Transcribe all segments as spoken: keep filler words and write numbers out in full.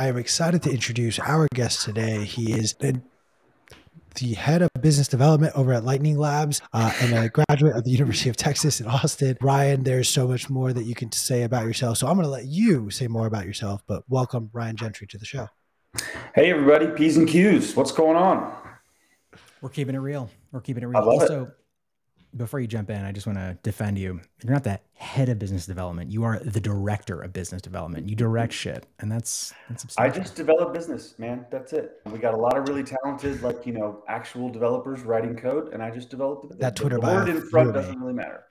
I am excited to introduce our guest today. He is the head of business development over at Lightning Labs uh, and a graduate of the University of Texas in Austin. Ryan, there's so much more that you can say about yourself, so I'm going to let you say more about yourself, but welcome Ryan Gentry to the show. Hey, everybody. P's and Q's. What's going on? We're keeping it real. We're keeping it real. Also, it. Before you jump in, I just want to defend you. You're not the head of business development. You are the director of business development. You direct shit. And that's, that's I just develop business, man. That's it. We got a lot of really talented, like, you know, actual developers writing code. And I just developed the, that Twitter the bio word in front doesn't really matter.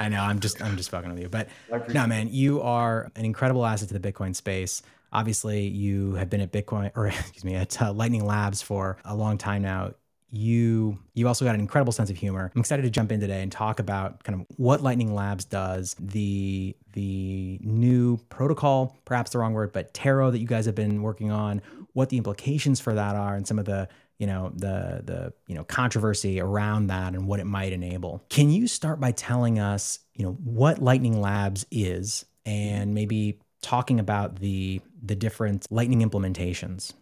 I know. I'm just, I'm just fucking with you, but no, man, you are an incredible asset to the Bitcoin space. Obviously, you have been at Bitcoin, or excuse me, at uh, Lightning Labs for a long time now. You you also got an incredible sense of humor. I'm excited to jump in today and talk about kind of what Lightning Labs does, the the new protocol, perhaps the wrong word, but Taro that you guys have been working on, what the implications for that are, and some of the you know the the you know controversy around that and what it might enable. Can you start by telling us you know what Lightning Labs is and maybe talking about the the different Lightning implementations?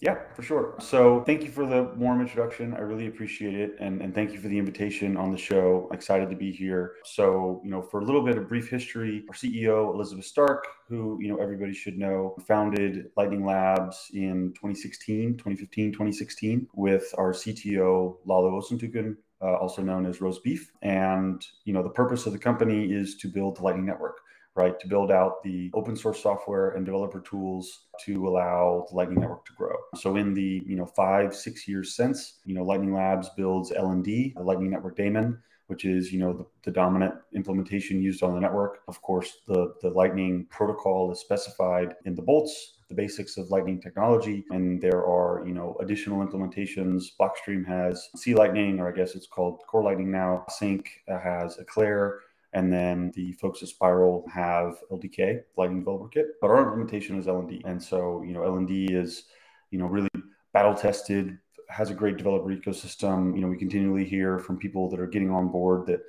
Yeah, for sure. So thank you for the warm introduction. I really appreciate it. And, and thank you for the invitation on the show. Excited to be here. So, you know, for a little bit of brief history, our C E O, Elizabeth Stark, who, you know, everybody should know, founded Lightning Labs in twenty sixteen, twenty fifteen, twenty sixteen with our C T O, Laolu Osuntokun, uh, also known as Roast Beef. And, you know, the purpose of the company is to build the Lightning Network. Right, to build out the open source software and developer tools to allow the Lightning Network to grow. So in the you know five, six years since, you know, Lightning Labs builds L N D, the Lightning Network daemon, which is you know the, the dominant implementation used on the network. Of course, the, the Lightning protocol is specified in the Bolts, the basics of Lightning technology, and there are you know additional implementations. Blockstream has C Lightning, or I guess it's called Core Lightning now. Sync has Eclair. And then the folks at Spiral have L D K, Lightning Developer Kit, but our implementation is L N D. And so, you know, L N D is, you know, really battle tested, has a great developer ecosystem. You know, we continually hear from people that are getting on board that,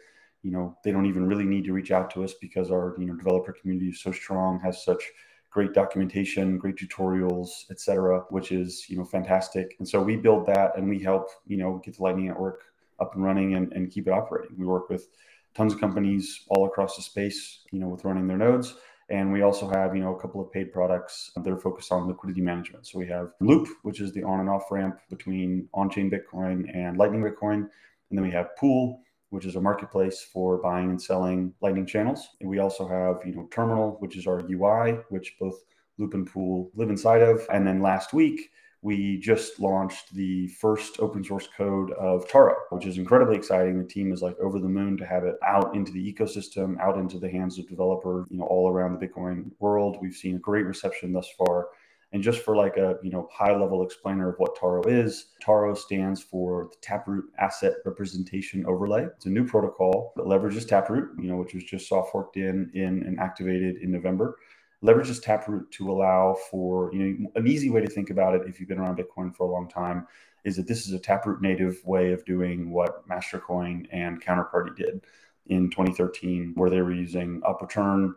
you know, they don't even really need to reach out to us because our, you know, developer community is so strong, has such great documentation, great tutorials, et cetera, which is, you know, fantastic. And so we build that and we help, you know, get the Lightning Network up and running and, and keep it operating. We work with tons of companies all across the space, you know, with running their nodes. And we also have, you know, a couple of paid products that are focused on liquidity management. So we have Loop, which is the on and off ramp between on-chain Bitcoin and Lightning Bitcoin. And then we have Pool, which is a marketplace for buying and selling Lightning channels. And we also have, you know, Terminal, which is our U I, which both Loop and Pool live inside of. And then last week, we just launched the first open source code of Taro, which is incredibly exciting. The team is like over the moon to have it out into the ecosystem, out into the hands of developers, you know, all around the Bitcoin world. We've seen a great reception thus far. And just for like a, you know, high level explainer of what Taro is, Taro stands for the Taproot Asset Representation Overlay. It's a new protocol that leverages Taproot, you know, which was just soft forked in, in and activated in November. Leverages Taproot to allow for, you know, an easy way to think about it if you've been around Bitcoin for a long time is that this is a Taproot native way of doing what MasterCoin and Counterparty did in twenty thirteen, where they were using UpReturn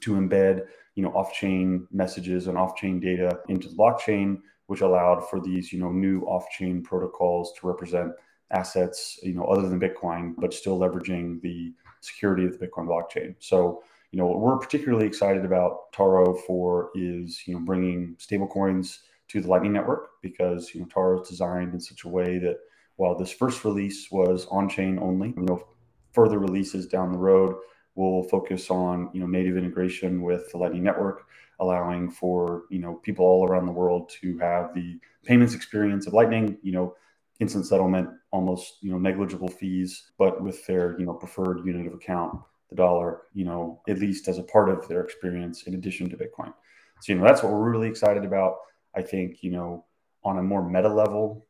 to embed, you know, off-chain messages and off-chain data into the blockchain, which allowed for these, you know, new off-chain protocols to represent assets, you know, other than Bitcoin, but still leveraging the security of the Bitcoin blockchain. So, you know, what we're particularly excited about Taro for is, you know, bringing stablecoins to the Lightning Network because, you know, Taro is designed in such a way that while this first release was on-chain only, you know, further releases down the road will focus on, you know, native integration with the Lightning Network, allowing for, you know, people all around the world to have the payments experience of Lightning, you know, instant settlement, almost, you know, negligible fees, but with their, you know, preferred unit of account, the dollar, you know, at least as a part of their experience in addition to Bitcoin. So, you know, that's what we're really excited about. I think, you know, on a more meta level,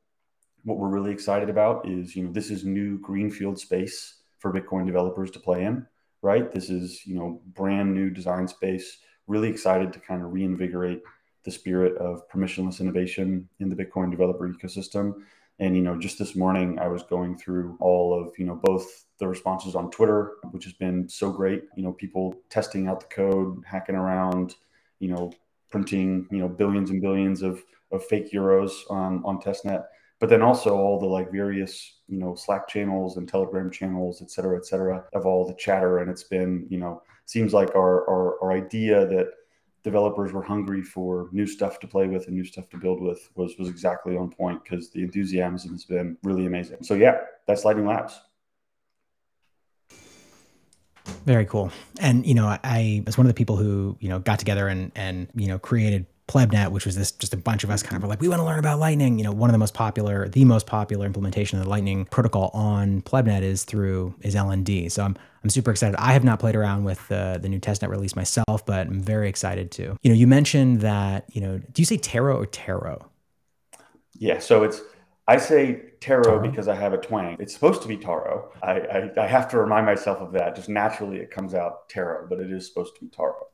what we're really excited about is, you know, this is new greenfield space for Bitcoin developers to play in, right? This is, you know, brand new design space, really excited to kind of reinvigorate the spirit of permissionless innovation in the Bitcoin developer ecosystem. And, you know, just this morning, I was going through all of, you know, both the responses on Twitter, which has been so great, you know, people testing out the code, hacking around, you know, printing, you know, billions and billions of, of fake euros on, on testnet, but then also all the like various, you know, Slack channels and Telegram channels, et cetera, et cetera, of all the chatter. And it's been, you know, seems like our, our, our idea that developers were hungry for new stuff to play with and new stuff to build with was, was exactly on point, because the enthusiasm has been really amazing. So yeah, that's Lightning Labs. Very cool. And, you know, I, I was one of the people who, you know, got together and, and, you know, created Plebnet, which was this, just a bunch of us kind of were like, we want to learn about Lightning. You know, one of the most popular, the most popular implementation of the Lightning protocol on Plebnet is through, is L N D. So I'm, I'm super excited. I have not played around with the, the new testnet release myself, but I'm very excited to. You know, you mentioned that, you know, do you say Taro or Taro? Yeah. So it's, I say Taro, Taro because I have a twang. It's supposed to be Taro. I, I, I have to remind myself of that. Just naturally it comes out Taro, but it is supposed to be Taro.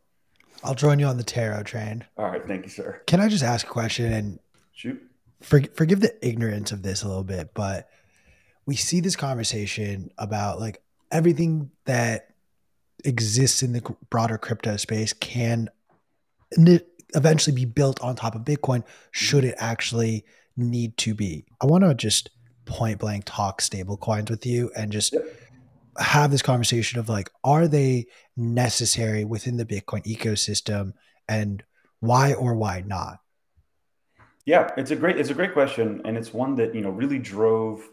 I'll join you on the Taro train. All right. Thank you, sir. Can I just ask a question? And shoot, for, forgive the ignorance of this a little bit, but we see this conversation about like everything that exists in the broader crypto space can eventually be built on top of Bitcoin should it actually need to be. I want to just point blank talk stable coins with you and just have this conversation of like, are they necessary within the Bitcoin ecosystem and why or why not? Yeah, it's a great, it's a great question. And it's one that, you know, really drove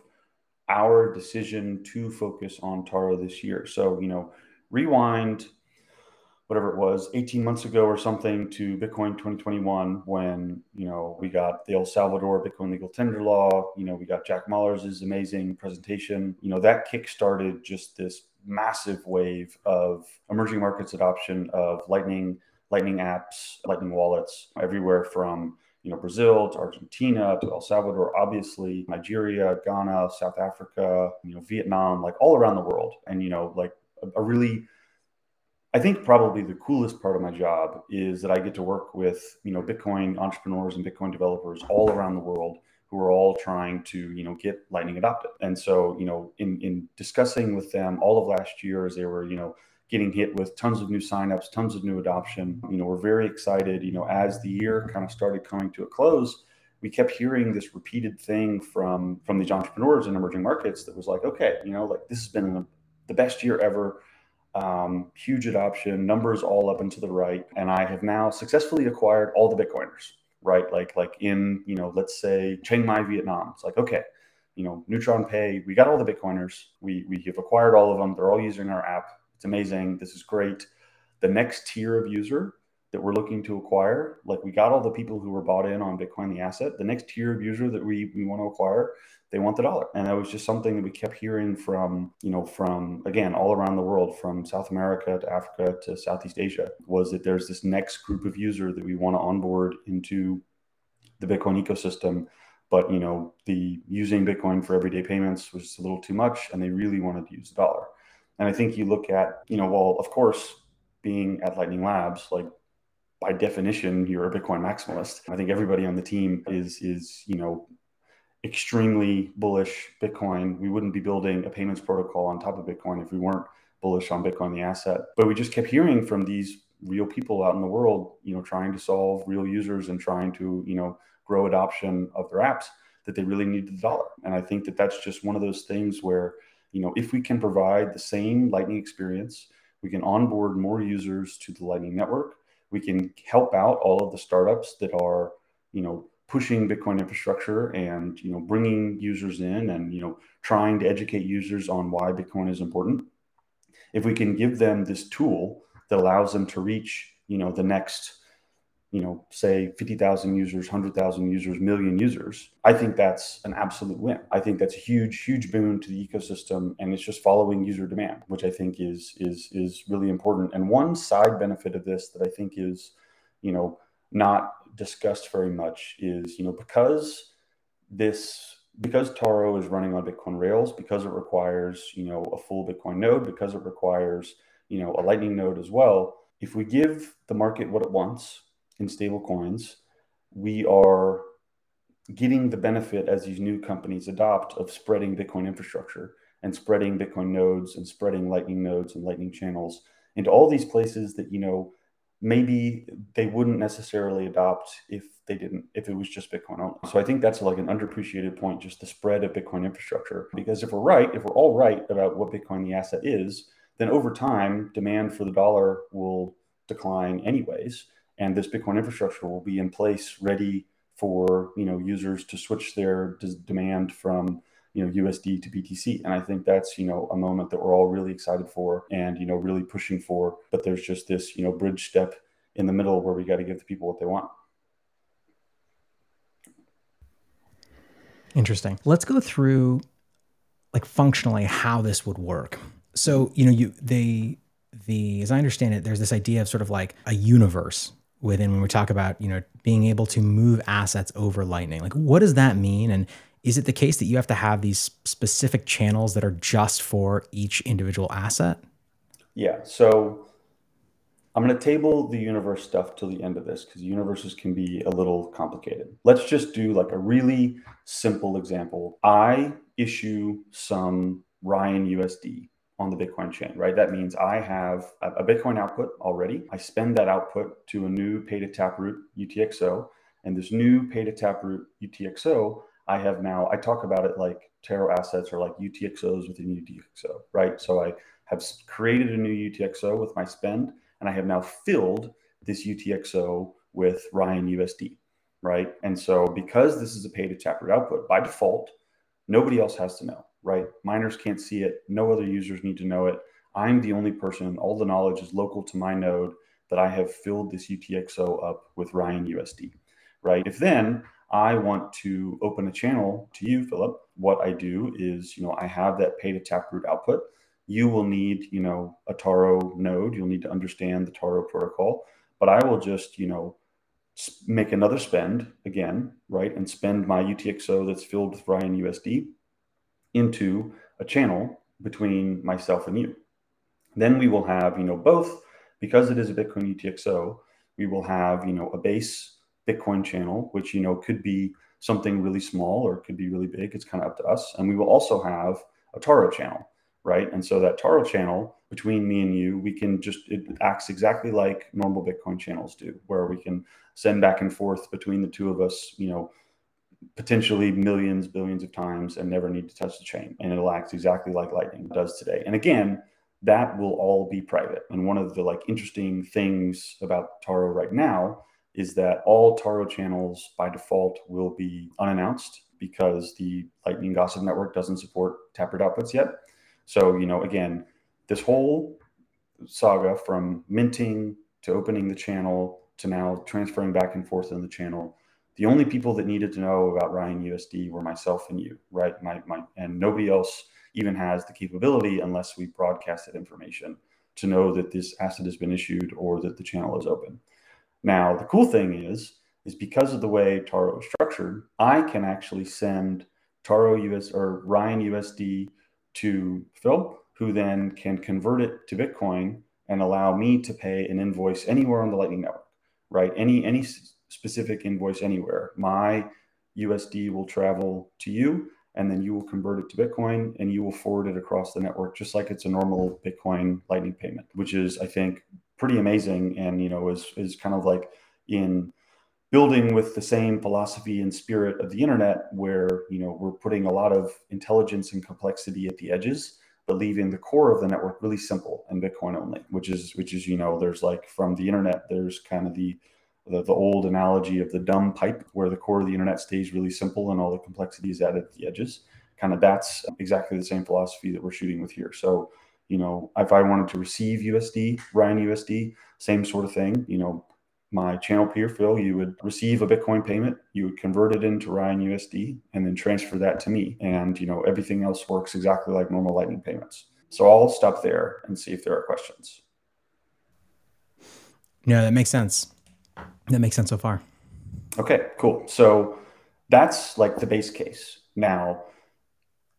our decision to focus on Taro this year. So, you know, rewind whatever it was, eighteen months ago or something, to Bitcoin twenty twenty-one, when, you know, we got the El Salvador Bitcoin legal tender law, you know, we got Jack Mallers' amazing presentation, you know, that kickstarted just this massive wave of emerging markets adoption of Lightning, Lightning apps, Lightning wallets, everywhere from, you know, Brazil to Argentina to El Salvador, obviously Nigeria, Ghana, South Africa, you know, Vietnam, like all around the world. And, you know, like a, a really, I think probably the coolest part of my job is that I get to work with, you know, Bitcoin entrepreneurs and Bitcoin developers all around the world who are all trying to, you know, get Lightning adopted. And so, you know, in, in discussing with them all of last year, as they were, you know, getting hit with tons of new signups, tons of new adoption, you know, we're very excited, you know, as the year kind of started coming to a close, we kept hearing this repeated thing from, from these entrepreneurs in emerging markets that was like, okay, you know, like this has been a, the best year ever. Um, huge adoption, numbers all up and to the right. And I have now successfully acquired all the Bitcoiners, right? Like, like in, you know, let's say Chiang Mai, Vietnam, it's like, okay, you know, Neutron Pay, we got all the Bitcoiners. We, we have acquired all of them. They're all using our app. It's amazing. This is great. The next tier of user that we're looking to acquire, like we got all the people who were bought in on Bitcoin, the asset, the next tier of user that we, we want to acquire, they want the dollar. And that was just something that we kept hearing from, you know, from, again, all around the world, from South America to Africa to Southeast Asia, was that there's this next group of user that we want to onboard into the Bitcoin ecosystem. But, you know, the using Bitcoin for everyday payments was just a little too much, and they really wanted to use the dollar. And I think you look at, you know, well, of course, being at Lightning Labs, like, by definition, you're a Bitcoin maximalist. I think everybody on the team is, is, you know, extremely bullish Bitcoin. We wouldn't be building a payments protocol on top of Bitcoin if we weren't bullish on Bitcoin, the asset. But we just kept hearing from these real people out in the world, you know, trying to solve real users and trying to, you know, grow adoption of their apps, that they really needed the dollar. And I think that that's just one of those things where, you know, if we can provide the same Lightning experience, we can onboard more users to the Lightning network. We can help out all of the startups that are, you know, pushing Bitcoin infrastructure and, you know, bringing users in and, you know, trying to educate users on why Bitcoin is important. If we can give them this tool that allows them to reach, you know, the next, you know, say fifty thousand users, one hundred thousand users, million users, I think that's an absolute win. I think that's a huge, huge boon to the ecosystem. And it's just following user demand, which I think is, is, is really important. And one side benefit of this that I think is, you know, not discussed very much is, you know, because this, because Taro is running on Bitcoin Rails, because it requires, you know, a full Bitcoin node, because it requires, you know, a Lightning node as well. If we give the market what it wants in stable coins, we are getting the benefit as these new companies adopt of spreading Bitcoin infrastructure and spreading Bitcoin nodes and spreading Lightning nodes and Lightning channels into all these places that, you know, maybe they wouldn't necessarily adopt if they didn't, if it was just Bitcoin only. So I think that's like an underappreciated point, just the spread of Bitcoin infrastructure. Because if we're right, if we're all right about what Bitcoin the asset is, then over time, demand for the dollar will decline anyways. And this Bitcoin infrastructure will be in place ready for, you know, users to switch their des- demand from, you know, U S D to B T C. And I think that's, you know, a moment that we're all really excited for and, you know, really pushing for. But there's just this, you know, bridge step in the middle where we got to give the people what they want. Interesting. Let's go through like functionally how this would work. So, you know, you, they, the, as I understand it, there's this idea of sort of like a universe within when we talk about, you know, being able to move assets over Lightning. Like, what does that mean? And is it the case that you have to have these specific channels that are just for each individual asset? Yeah. So I'm going to table the universe stuff till the end of this because universes can be a little complicated. Let's just do like a really simple example. I issue some Ryan U S D on the Bitcoin chain, right? That means I have a Bitcoin output already. I spend that output to a new pay to Taproot U T X O. And this new pay to Taproot U T X O, I have now, I talk about it like Taro assets or like U T X Os within U T X O, right? So I have created a new U T X O with my spend, and I have now filled this U T X O with Ryan U S D, right? And so because this is a pay to Taproot output, by default, nobody else has to know, right? Miners can't see it. No other users need to know it. I'm the only person. All the knowledge is local to my node that I have filled this U T X O up with Ryan U S D, right? If then I want to open a channel to you, Philip, what I do is, you know, I have that pay to Taproot output. You will need, you know, a Taro node. You'll need to understand the Taro protocol, but I will just, you know, make another spend again, right? And spend my U T X O that's filled with Ryan U S D into a channel between myself and you. Then we will have, you know, both, because it is a Bitcoin U T X O, we will have, you know, a base Bitcoin channel, which, you know, could be something really small or could be really big. It's kind of up to us. And we will also have a Taro channel, right? And so that Taro channel between me and you, we can just, it acts exactly like normal Bitcoin channels do, where we can send back and forth between the two of us, you know, potentially millions, billions of times and never need to touch the chain. And it'll act exactly like Lightning does today. And again, that will all be private. And one of the like interesting things about Taro right now is that all Taro channels by default will be unannounced because the Lightning Gossip Network doesn't support Taproot outputs yet. So, you know, again, this whole saga from minting to opening the channel to now transferring back and forth in the channel, the only people that needed to know about Ryan U S D were myself and you, right? My, my, and nobody else even has the capability unless we broadcast that information to know that this asset has been issued or that the channel is open. Now, the cool thing is, is because of the way Taro is structured, I can actually send Taro U S or Ryan U S D to Phil, who then can convert it to Bitcoin and allow me to pay an invoice anywhere on the Lightning Network, right? Any any specific invoice anywhere. My U S D will travel to you, and then you will convert it to Bitcoin, and you will forward it across the network, just like it's a normal Bitcoin Lightning payment, which is, I think, pretty amazing. And, you know, is, is kind of like in building with the same philosophy and spirit of the internet, where, you know, we're putting a lot of intelligence and complexity at the edges, but leaving the core of the network really simple and Bitcoin only, which is, which is, you know, there's like from the internet, there's kind of the, the, the old analogy of the dumb pipe, where the core of the internet stays really simple and all the complexity is added at the edges. Kind of that's exactly the same philosophy that we're shooting with here. So, you know, if I wanted to receive U S D, Ryan U S D, same sort of thing. You know, my channel peer, Phil, you would receive a Bitcoin payment, you would convert it into Ryan U S D, and then transfer that to me. And, you know, everything else works exactly like normal Lightning payments. So I'll stop there and see if there are questions. No, that makes sense. That makes sense so far. Okay, cool. So that's like the base case. Now,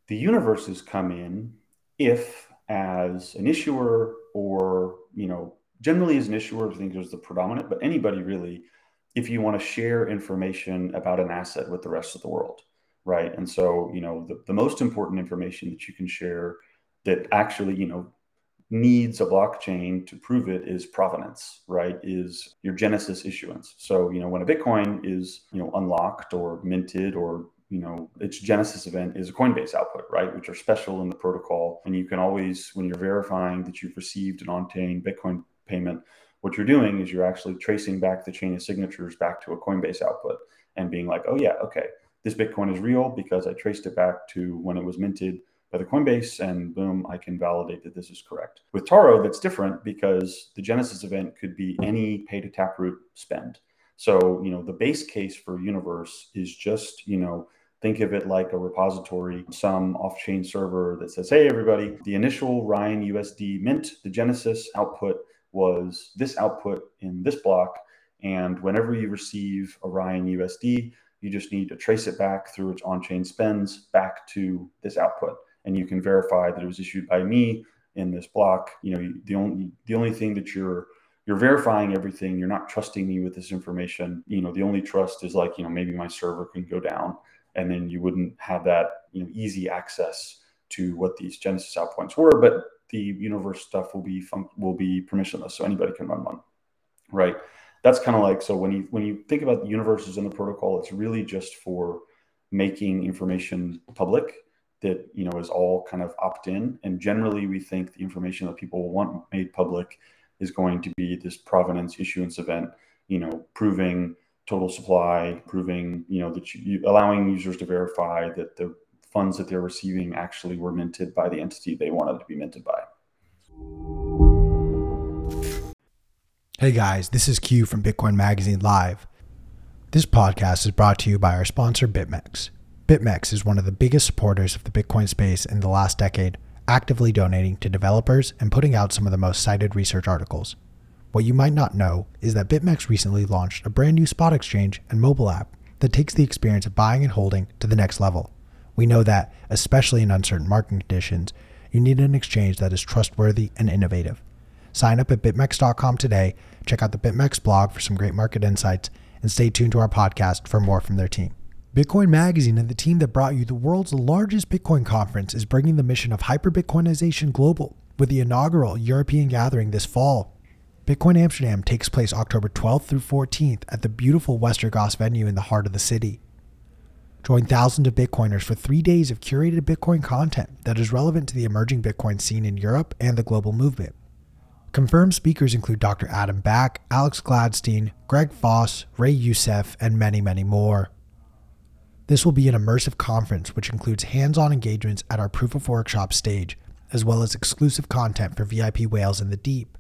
the universes come in if, as an issuer, or, you know, generally as an issuer, I think there's the predominant, but anybody really, if you want to share information about an asset with the rest of the world, right? And so, you know, the, the most important information that you can share that actually, you know, needs a blockchain to prove it is provenance, right? Is your Genesis issuance. So, you know, when a Bitcoin is, you know, unlocked or minted, or, you know, its Genesis event is a Coinbase output, right? Which are special in the protocol. And you can always, when you're verifying that you've received an on-chain Bitcoin payment, what you're doing is you're actually tracing back the chain of signatures back to a Coinbase output and being like, oh yeah, okay, this Bitcoin is real because I traced it back to when it was minted by the Coinbase, and boom, I can validate that this is correct. With Taro, that's different because the Genesis event could be any pay to Taproot spend. So, you know, the base case for Universe is just, you know, think of it like a repository, some off-chain server that says, hey, everybody, the initial Ryan U S D mint, the Genesis output was this output in this block. And whenever you receive a Ryan U S D, you just need to trace it back through its on-chain spends back to this output. And you can verify that it was issued by me in this block. You know, the only the only thing that you're you're verifying everything. You're not trusting me with this information. You know, the only trust is like, you know, maybe my server can go down, and then you wouldn't have that, you know, easy access to what these Genesis outpoints were. But the Universe stuff will be fun- will be permissionless, so anybody can run one, right? That's kind of like, so when you when you think about the Universes in the protocol, it's really just for making information public that, you know, is all kind of opt-in. And generally, we think the information that people want made public is going to be this provenance issuance event, you know, proving total supply, proving, you know, that you, allowing users to verify that the funds that they're receiving actually were minted by the entity they wanted to be minted by. Hey guys, this is Q from Bitcoin Magazine Live. This podcast is brought to you by our sponsor, BitMEX. BitMEX is one of the biggest supporters of the Bitcoin space in the last decade, actively donating to developers and putting out some of the most cited research articles. What you might not know is that BitMEX recently launched a brand new spot exchange and mobile app that takes the experience of buying and holding to the next level. We know that, especially in uncertain market conditions, you need an exchange that is trustworthy and innovative. Sign up at bitmex dot com today, check out the BitMEX blog for some great market insights, and stay tuned to our podcast for more from their team. Bitcoin Magazine and the team that brought you the world's largest Bitcoin conference is bringing the mission of hyper-Bitcoinization global with the inaugural European gathering this fall. Bitcoin Amsterdam takes place October twelfth through fourteenth at the beautiful Westergas venue in the heart of the city. Join thousands of Bitcoiners for three days of curated Bitcoin content that is relevant to the emerging Bitcoin scene in Europe and the global movement. Confirmed speakers include Doctor Adam Back, Alex Gladstein, Greg Foss, Ray Youssef, and many, many more. This will be an immersive conference which includes hands-on engagements at our Proof of Workshop stage, as well as exclusive content for V I P whales in the deep.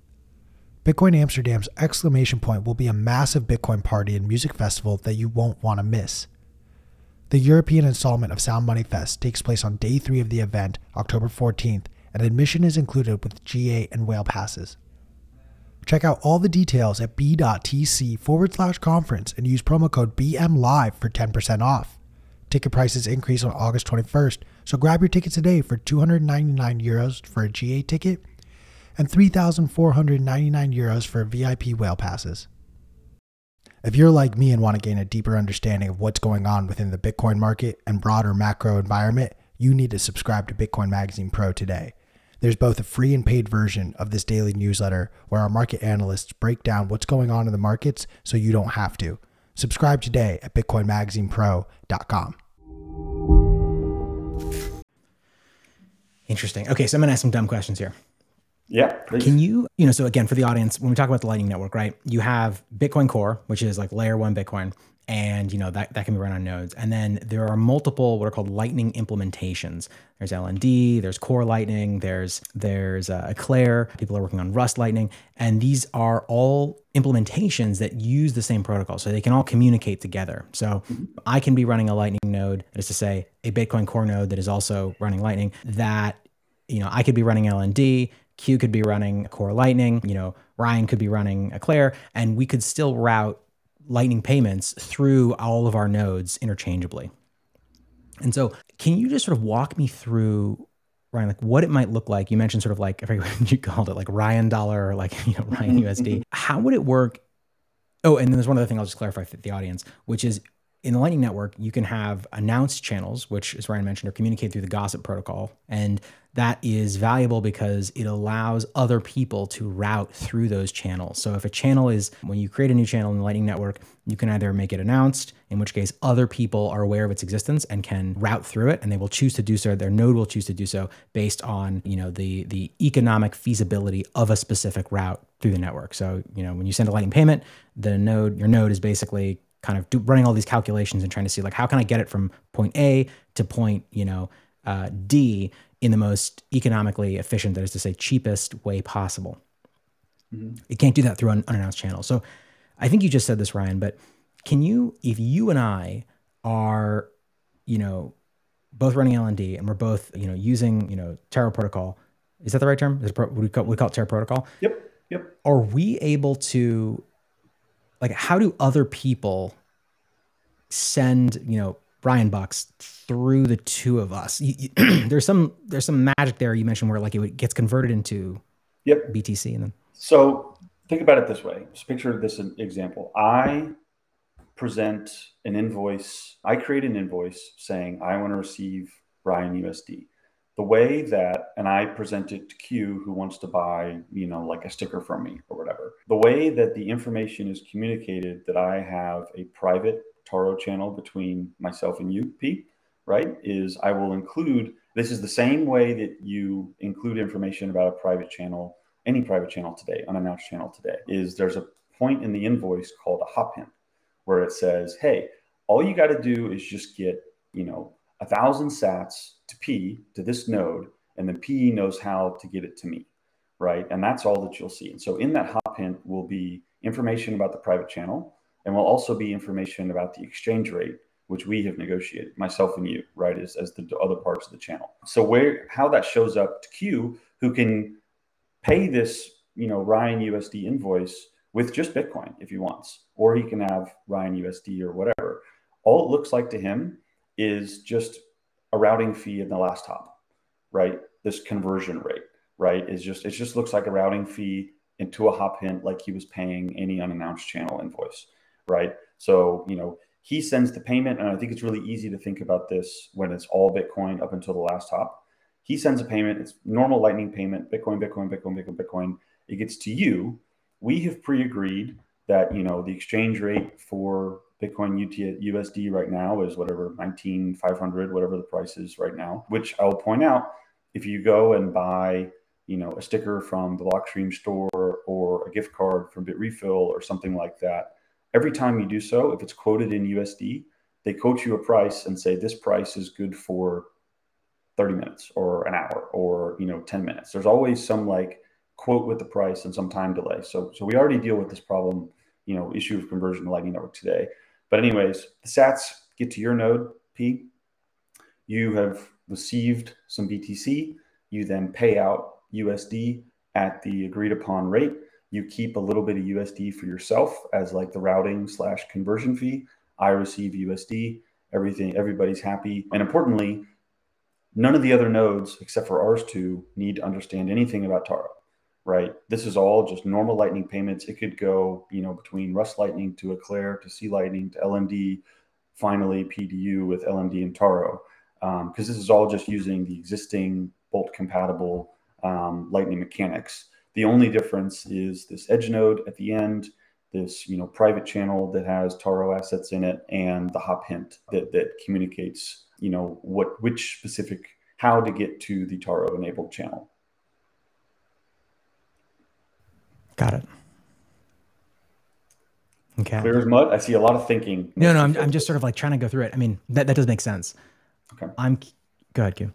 Bitcoin Amsterdam's exclamation point will be a massive Bitcoin party and music festival that you won't want to miss. The European installment of Sound Money Fest takes place on day three of the event, October fourteenth, and admission is included with G A and whale passes. Check out all the details at b.tc forward slash conference and use promo code B M Live for ten percent off. Ticket prices increase on August twenty-first, so grab your tickets today for two hundred ninety-nine euros for a G A ticket and three thousand four hundred ninety-nine euros for V I P whale passes. If you're like me and want to gain a deeper understanding of what's going on within the Bitcoin market and broader macro environment, you need to subscribe to Bitcoin Magazine Pro today. There's both a free and paid version of this daily newsletter where our market analysts break down what's going on in the markets so you don't have to. Subscribe today at bitcoin magazine pro dot com. Interesting. Okay, so I'm going to ask some dumb questions here. Yeah, please. Can you, you know, so again, for the audience, when we talk about the Lightning Network, right, you have Bitcoin Core, which is like layer one Bitcoin, and, you know, that, that can be run on nodes. And then there are multiple what are called Lightning implementations. There's L N D, there's Core Lightning, there's there's uh, Eclair. People are working on Rust Lightning. And these are all implementations that use the same protocol. So they can all communicate together. So I can be running a Lightning node, that is to say a Bitcoin Core node that is also running Lightning, that, you know, I could be running L N D, Q could be running Core Lightning, you know, Ryan could be running Eclair, and we could still route Lightning payments through all of our nodes interchangeably. And so can you just sort of walk me through, Ryan, like what it might look like? You mentioned sort of like, I forget what you called it, like Ryan dollar, or like, you know, Ryan U S D. How would it work? Oh, and then there's one other thing I'll just clarify for the audience, which is in the Lightning Network, you can have announced channels, which, as Ryan mentioned, are communicated through the gossip protocol. And that is valuable because it allows other people to route through those channels. So if a channel is, when you create a new channel in the Lightning Network, you can either make it announced, in which case other people are aware of its existence and can route through it, and they will choose to do so, their node will choose to do so based on, you know, the, the economic feasibility of a specific route through the network. So, you know, when you send a Lightning payment, the node, your node is basically kind of do, running all these calculations and trying to see, like, how can I get it from point A to point, you know, uh, D in the most economically efficient, that is to say, cheapest way possible. Mm-hmm. It can't do that through an unannounced channel. So I think you just said this, Ryan, but can you, if you and I are, you know, both running L N D and we're both, you know, using, you know, Taro protocol, is that the right term? Is it pro- we call, we call it Taro protocol? Yep. Yep. Are we able to, like, how do other people send, you know, Brian bucks through the two of us? You, you, there's some, there's some magic there you mentioned where, like, it gets converted into yep. B T C. And then, so think about it this way. Just picture this example. I present an invoice. I create an invoice saying, I want to receive Brian U S D. The way that, and I present it to Q, who wants to buy, you know, like a sticker from me or whatever. The way that the information is communicated, that I have a private Taro channel between myself and you, P, right, is I will include, this is the same way that you include information about a private channel, any private channel today, unannounced channel today, is there's a point in the invoice called a hop hint where it says, hey, all you got to do is just get, you know, a thousand sats to P, to this node, and then P knows how to get it to me, right? And that's all that you'll see. And so in that hop hint will be information about the private channel, and will also be information about the exchange rate, which we have negotiated, myself and you, right, as, as the other parts of the channel. So where, how that shows up to Q, who can pay this, you know, Ryan U S D invoice with just Bitcoin if he wants, or he can have Ryan U S D or whatever. All it looks like to him is just a routing fee in the last hop, right? This conversion rate, right, is just, it just looks like a routing fee into a hop hint, like he was paying any unannounced channel invoice, right? So, you know, he sends the payment, and I think it's really easy to think about this when it's all Bitcoin up until the last hop. He sends a payment, it's normal Lightning payment, Bitcoin, Bitcoin, Bitcoin, Bitcoin, Bitcoin. It gets to you. We have pre-agreed that, you know, the exchange rate for Bitcoin U S D right now is whatever, nineteen thousand five hundred, whatever the price is right now, which I'll point out, if you go and buy, you know, a sticker from the Blockstream store or a gift card from BitRefill or something like that, every time you do so, if it's quoted in U S D, they quote you a price and say, this price is good for thirty minutes or an hour or, you know, ten minutes. There's always some, like, quote with the price and some time delay. So, so we already deal with this problem, you know, issue of conversion to Lightning Network today. But anyways, the sats get to your node, P. You have received some B T C. You then pay out U S D at the agreed upon rate. You keep a little bit of U S D for yourself as, like, the routing slash conversion fee. I receive U S D. Everything, everybody's happy. And importantly, none of the other nodes except for ours two need to understand anything about Taro, right? This is all just normal Lightning payments. It could go, you know, between Rust Lightning to Eclair to C Lightning to L N D, finally P D U with L N D and Taro, because um, this is all just using the existing Bolt compatible um, Lightning mechanics. The only difference is this edge node at the end, this, you know, private channel that has Taro assets in it, and the hop hint that that communicates, you know, what, which specific, how to get to the Taro enabled channel. Got it. Okay. Clear as mud. I see a lot of thinking. No, no, I'm I'm just sort of like trying to go through it. I mean, that, that does make sense. Okay. I'm go ahead, Q.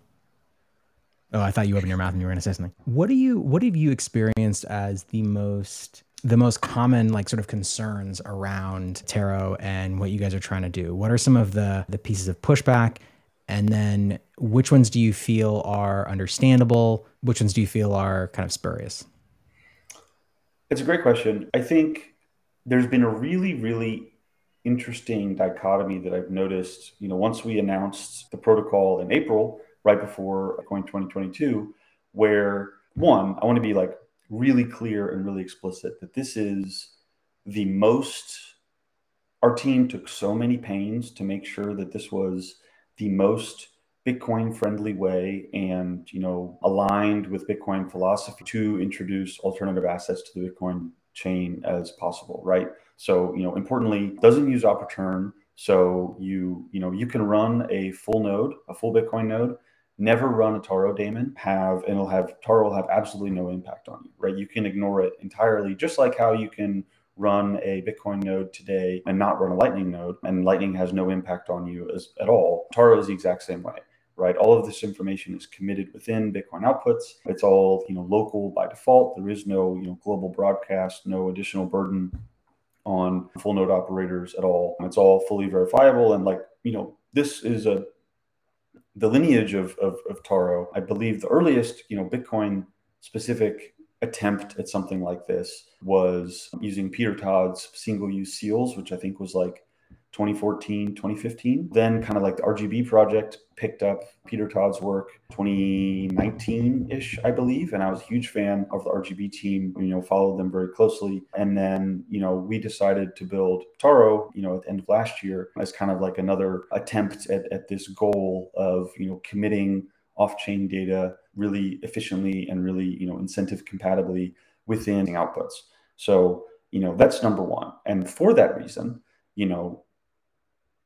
Oh, I thought you opened your mouth and you were going to say something. What do you what have you experienced as the most the most common, like, sort of concerns around Taro and what you guys are trying to do? What are some of the the pieces of pushback? And then which ones do you feel are understandable? Which ones do you feel are kind of spurious? It's a great question. I think there's been a really, really interesting dichotomy that I've noticed. You know, once we announced the protocol in April, right before Bitcoin twenty twenty-two, where, one, I want to be, like, really clear and really explicit that this is the most Our team took so many pains to make sure that this was the most Bitcoin-friendly way and, you know, aligned with Bitcoin philosophy to introduce alternative assets to the Bitcoin chain as possible, right? So, you know, importantly, doesn't use Opportune. So you, you know, you can run a full node, a full Bitcoin node, never run a Taro daemon, have, and it'll have, Taro will have absolutely no impact on you, right? You can ignore it entirely, just like how you can run a Bitcoin node today and not run a Lightning node, and Lightning has no impact on you as, at all. Taro is the exact same way, right? All of this information is committed within Bitcoin outputs. It's all, you know, local by default. There is no, you know, global broadcast, no additional burden on full node operators at all. It's all fully verifiable. And like, you know, this is a, the lineage of, of, of Taro. I believe the earliest, you know, Bitcoin specific attempt at something like this was using Peter Todd's single-use seals, which I think was like twenty fourteen, twenty fifteen. Then kind of like the R G B project picked up Peter Todd's work twenty nineteen-ish, I believe. And I was a huge fan of the R G B team, you know, followed them very closely. And then, you know, we decided to build Taro, you know, at the end of last year as kind of like another attempt at, at this goal of, you know, committing off-chain data really efficiently and really, you know, incentive compatibly within outputs. So, you know, that's number one. And for that reason, you know,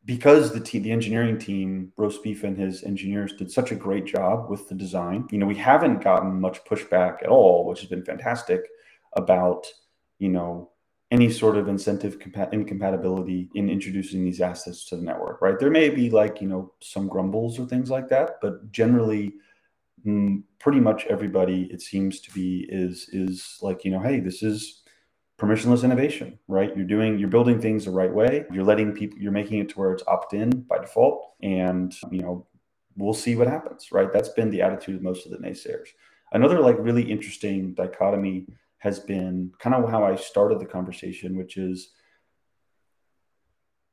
because the team, the engineering team, Roast Beef and his engineers did such a great job with the design, you know, we haven't gotten much pushback at all, which has been fantastic about, you know, any sort of incentive compa- incompatibility in introducing these assets to the network, right? There may be like, you know, some grumbles or things like that, but generally, mm, pretty much everybody, it seems to be, is is like, you know, hey, this is permissionless innovation, right? You're doing, you're building things the right way. You're letting people, you're making it to where it's opt-in by default, and, you know, we'll see what happens, right? That's been the attitude of most of the naysayers. Another like really interesting dichotomy has been kind of how I started the conversation, which is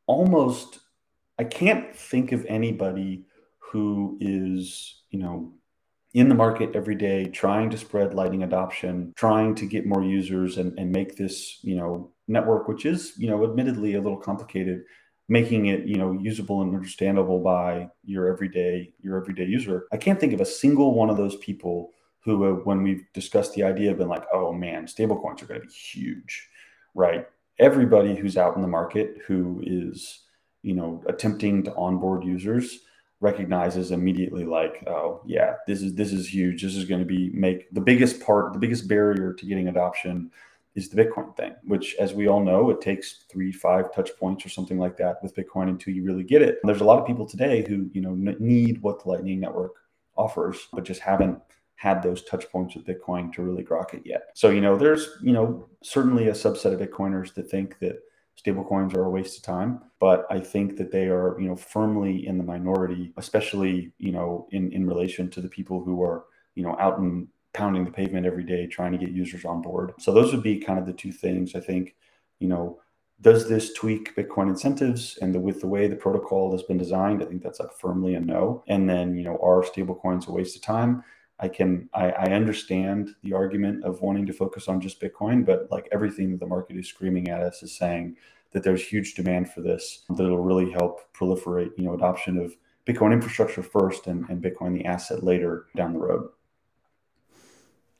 almost, I can't think of anybody who is, you know, in the market every day, trying to spread Lightning adoption, trying to get more users and, and make this, you know, network, which is, you know, admittedly a little complicated, making it, you know, usable and understandable by your everyday, your everyday user. I can't think of a single one of those people who, have, when we've discussed the idea, have been like, oh man, stablecoins are going to be huge, right? Everybody who's out in the market who is, you know, attempting to onboard users recognizes immediately like, oh yeah, this is this is huge. This is going to be make the biggest part, the biggest barrier to getting adoption is the Bitcoin thing, which as we all know, it takes three, five touch points or something like that with Bitcoin until you really get it. And there's a lot of people today who, you know, n- need what the Lightning Network offers, but just haven't had those touch points with Bitcoin to really grok it yet. So, you know, there's, you know, certainly a subset of Bitcoiners that think that stablecoins are a waste of time, but I think that they are, you know, firmly in the minority, especially, you know, in, in relation to the people who are, you know, out and pounding the pavement every day, trying to get users on board. So those would be kind of the two things I think, you know, does this tweak Bitcoin incentives and the, with the way the protocol has been designed, I think that's like firmly a no. And then, you know, are stablecoins a waste of time? I can, I, I understand the argument of wanting to focus on just Bitcoin, but like everything that the market is screaming at us is saying that there's huge demand for this, that it'll really help proliferate, you know, adoption of Bitcoin infrastructure first and, and Bitcoin the asset later down the road.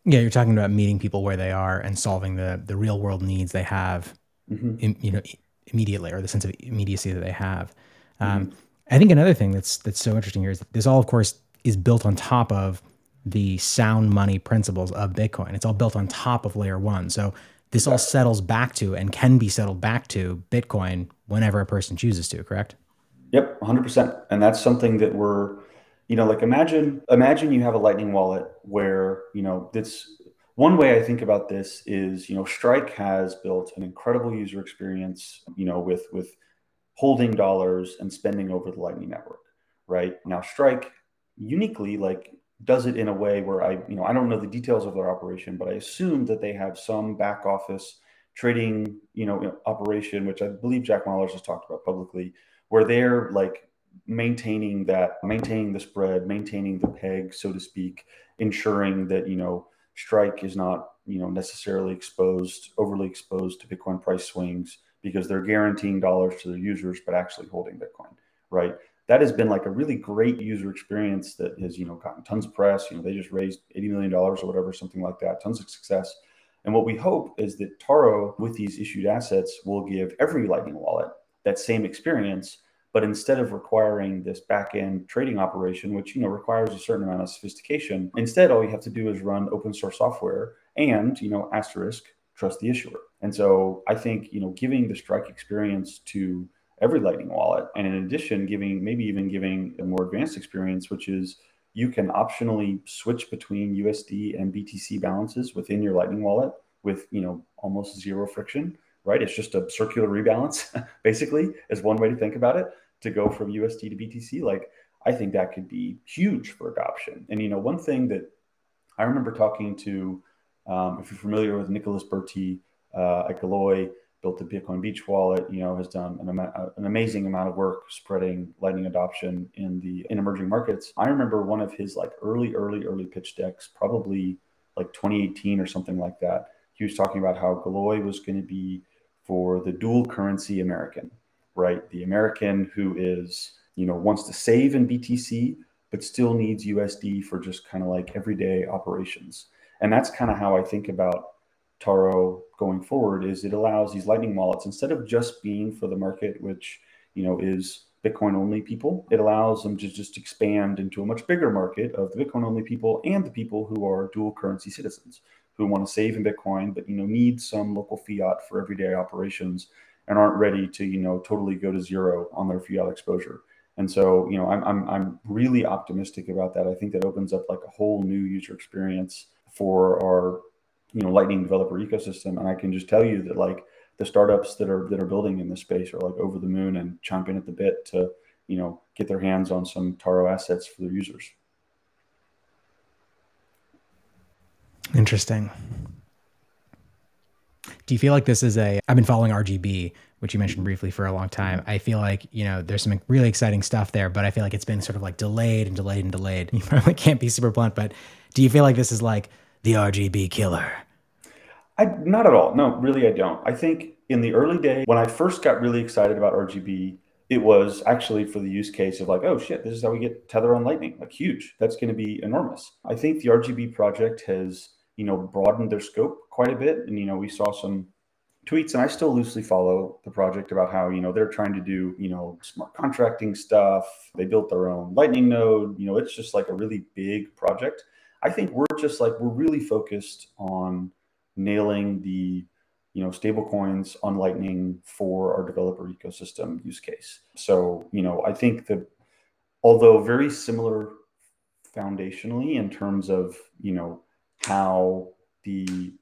Yeah, you're talking about meeting people where they are and solving the the real world needs they have, mm-hmm. in, you know, immediately, or the sense of immediacy that they have. Um, mm-hmm. I think another thing that's that's so interesting here is that this all, of course, is built on top of the sound money principles of Bitcoin. It's all built on top of layer one. So this all settles back to and can be settled back to Bitcoin whenever a person chooses to, correct? Yep, one hundred percent. And that's something that we're, you know, like imagine, imagine you have a Lightning wallet where, you know, it's one way I think about this is, you know, Strike has built an incredible user experience, you know, with, with holding dollars and spending over the Lightning Network, right? Now, Strike uniquely, like, does it in a way where I, you know, I don't know the details of their operation, but I assume that they have some back office trading, you know, operation, which I believe Jack Mallers has talked about publicly, where they're like maintaining that, maintaining the spread, maintaining the peg, so to speak, ensuring that, you know, Strike is not, you know, necessarily exposed, overly exposed to Bitcoin price swings, because they're guaranteeing dollars to their users, but actually holding Bitcoin, right? That has been like a really great user experience that has, you know, gotten tons of press. You know, they just raised eighty million dollars or whatever, something like that, tons of success. And what we hope is that Taro, with these issued assets, will give every Lightning wallet that same experience, but instead of requiring this back-end trading operation, which, you know, requires a certain amount of sophistication, instead all you have to do is run open source software and, you know, asterisk, trust the issuer. And so I think, you know, giving the Strike experience to every Lightning wallet, and in addition, giving maybe even giving a more advanced experience, which is you can optionally switch between U S D and B T C balances within your Lightning wallet with, you know, almost zero friction, right? It's just a circular rebalance, basically, is one way to think about it, to go from U S D to B T C. Like, I think that could be huge for adoption. And, you know, one thing that I remember talking to, um, if you're familiar with Nicholas Berti uh, at Galoy, built the Bitcoin Beach wallet, you know, has done an, ama- an amazing amount of work spreading Lightning adoption in the in emerging markets. I remember one of his like early, early, early pitch decks, probably like twenty eighteen or something like that. He was talking about how Galoy was going to be for the dual currency American, right? The American who is, you know, wants to save in B T C, but still needs U S D for just kind of like everyday operations. And that's kind of how I think about Taro going forward, is it allows these Lightning wallets, instead of just being for the market, which, you know, is Bitcoin only people, it allows them to just expand into a much bigger market of the Bitcoin only people and the people who are dual currency citizens who want to save in Bitcoin, but, you know, need some local fiat for everyday operations and aren't ready to, you know, totally go to zero on their fiat exposure. And so, you know, I'm I'm I'm really optimistic about that. I think that opens up like a whole new user experience for our, you know, Lightning developer ecosystem. And I can just tell you that like the startups that are that are building in this space are like over the moon and chomping at the bit to, you know, get their hands on some Taro assets for their users. Interesting. Do you feel like this is a, I've been following R G B, which you mentioned briefly, for a long time. I feel like, you know, there's some really exciting stuff there, but I feel like it's been sort of like delayed and delayed and delayed. You probably can't be super blunt, but do you feel like this is like the R G B killer? I, not at all. No, really, I don't. I think in the early day, when I first got really excited about R G B, it was actually for the use case of like, oh shit, this is how we get Tether on Lightning. Like huge. That's going to be enormous. I think the R G B project has, you know, broadened their scope quite a bit. And, you know, we saw some tweets, and I still loosely follow the project, about how, you know, they're trying to do, you know, smart contracting stuff. They built their own Lightning node. You know, it's just like a really big project. I think we're just like, we're really focused on nailing the, you know, stable coins on Lightning for our developer ecosystem use case. So, you know, I think that although very similar foundationally in terms of, you know, how the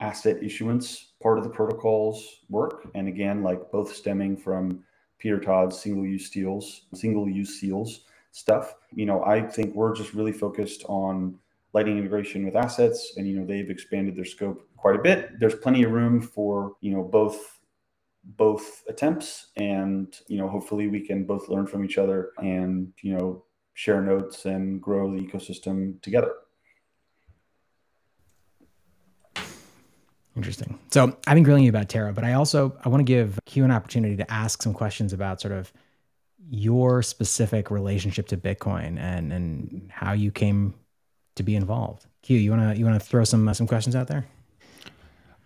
asset issuance part of the protocols work, and again, like both stemming from Peter Todd's single-use seals, single-use seals stuff, you know, I think we're just really focused on Lightning integration with assets. And, you know, they've expanded their scope quite a bit. There's plenty of room for, you know, both, both attempts, and, you know, hopefully we can both learn from each other and, you know, share notes and grow the ecosystem together. Interesting. So I've been grilling you about Taro, but I also, I want to give Q an opportunity to ask some questions about sort of your specific relationship to Bitcoin and, and how you came to be involved. Q, you wanna you wanna throw some uh, some questions out there?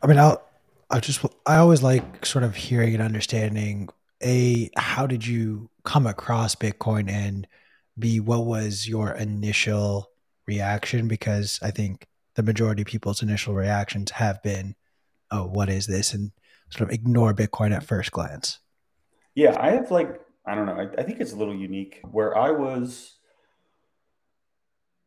I mean, I'll I just I always like sort of hearing and understanding, A, how did you come across Bitcoin, and B, what was your initial reaction? Because I think the majority of people's initial reactions have been, oh, what is this? And sort of ignore Bitcoin at first glance. Yeah, I have like I don't know. I, I think it's a little unique where I was.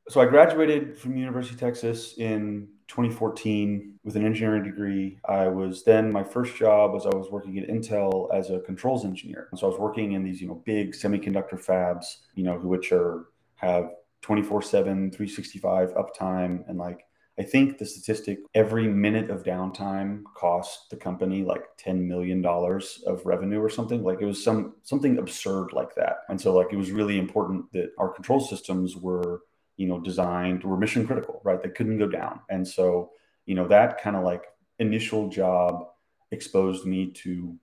So I graduated from University of Texas in twenty fourteen with an engineering degree. I was then, my first job was I was working at Intel as a controls engineer. And so I was working in these, you know, big semiconductor fabs, you know, which are, have twenty-four seven, three sixty-five uptime. And like, I think the statistic, every minute of downtime cost the company like ten million dollars of revenue or something. Like it was some, something absurd like that. And so like, it was really important that our control systems were, you know, designed, were mission critical, right? They couldn't go down. And so, you know, that kind of like initial job exposed me to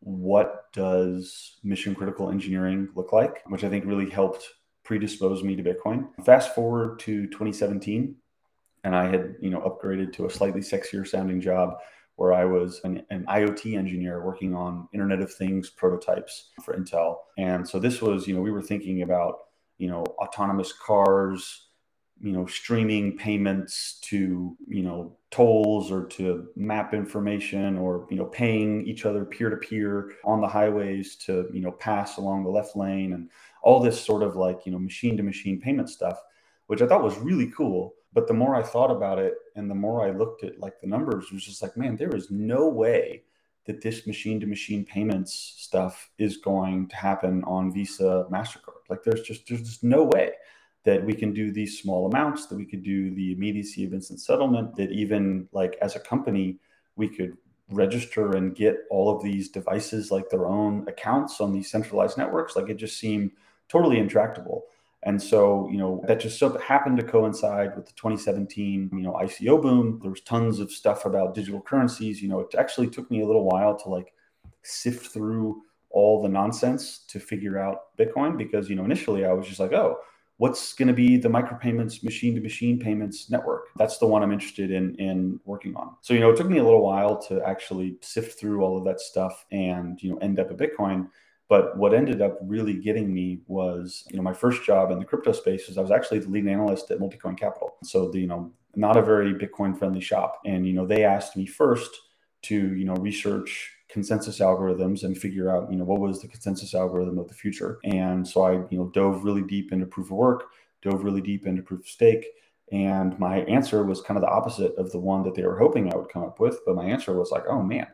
what does mission critical engineering look like, which I think really helped predispose me to Bitcoin. Fast forward to twenty seventeen, and I had, you know, upgraded to a slightly sexier sounding job where I was an, an IoT engineer working on Internet of Things prototypes for Intel. And so this was, you know, we were thinking about, you know, autonomous cars, you know, streaming payments to, you know, tolls or to map information, or, you know, paying each other peer to peer on the highways to, you know, pass along the left lane, and all this sort of like, you know, machine to machine payment stuff, which I thought was really cool. But the more I thought about it and the more I looked at like the numbers, it was just like, man, there is no way that this machine to machine payments stuff is going to happen on Visa, MasterCard. Like there's just, there's just no way that we can do these small amounts, that we could do the immediacy of instant settlement, that even like as a company, we could register and get all of these devices like their own accounts on these centralized networks. Like it just seemed totally intractable. And so, you know, that just so happened to coincide with the twenty seventeen, you know, I C O boom. There was tons of stuff about digital currencies. You know, it actually took me a little while to like sift through all the nonsense to figure out Bitcoin, because, you know, initially I was just like, oh, what's going to be the micropayments, machine-to-machine payments network? That's the one I'm interested in in working on. So, you know, it took me a little while to actually sift through all of that stuff and, you know, end up at Bitcoin. But what ended up really getting me was, you know, my first job in the crypto space was I was actually the lead analyst at Multicoin Capital. So, the, you know, not a very Bitcoin-friendly shop. And, you know, they asked me first to, you know, research consensus algorithms and figure out, you know, what was the consensus algorithm of the future. And so I, you know, dove really deep into proof of work, dove really deep into proof of stake. And my answer was kind of the opposite of the one that they were hoping I would come up with. But my answer was like, oh man,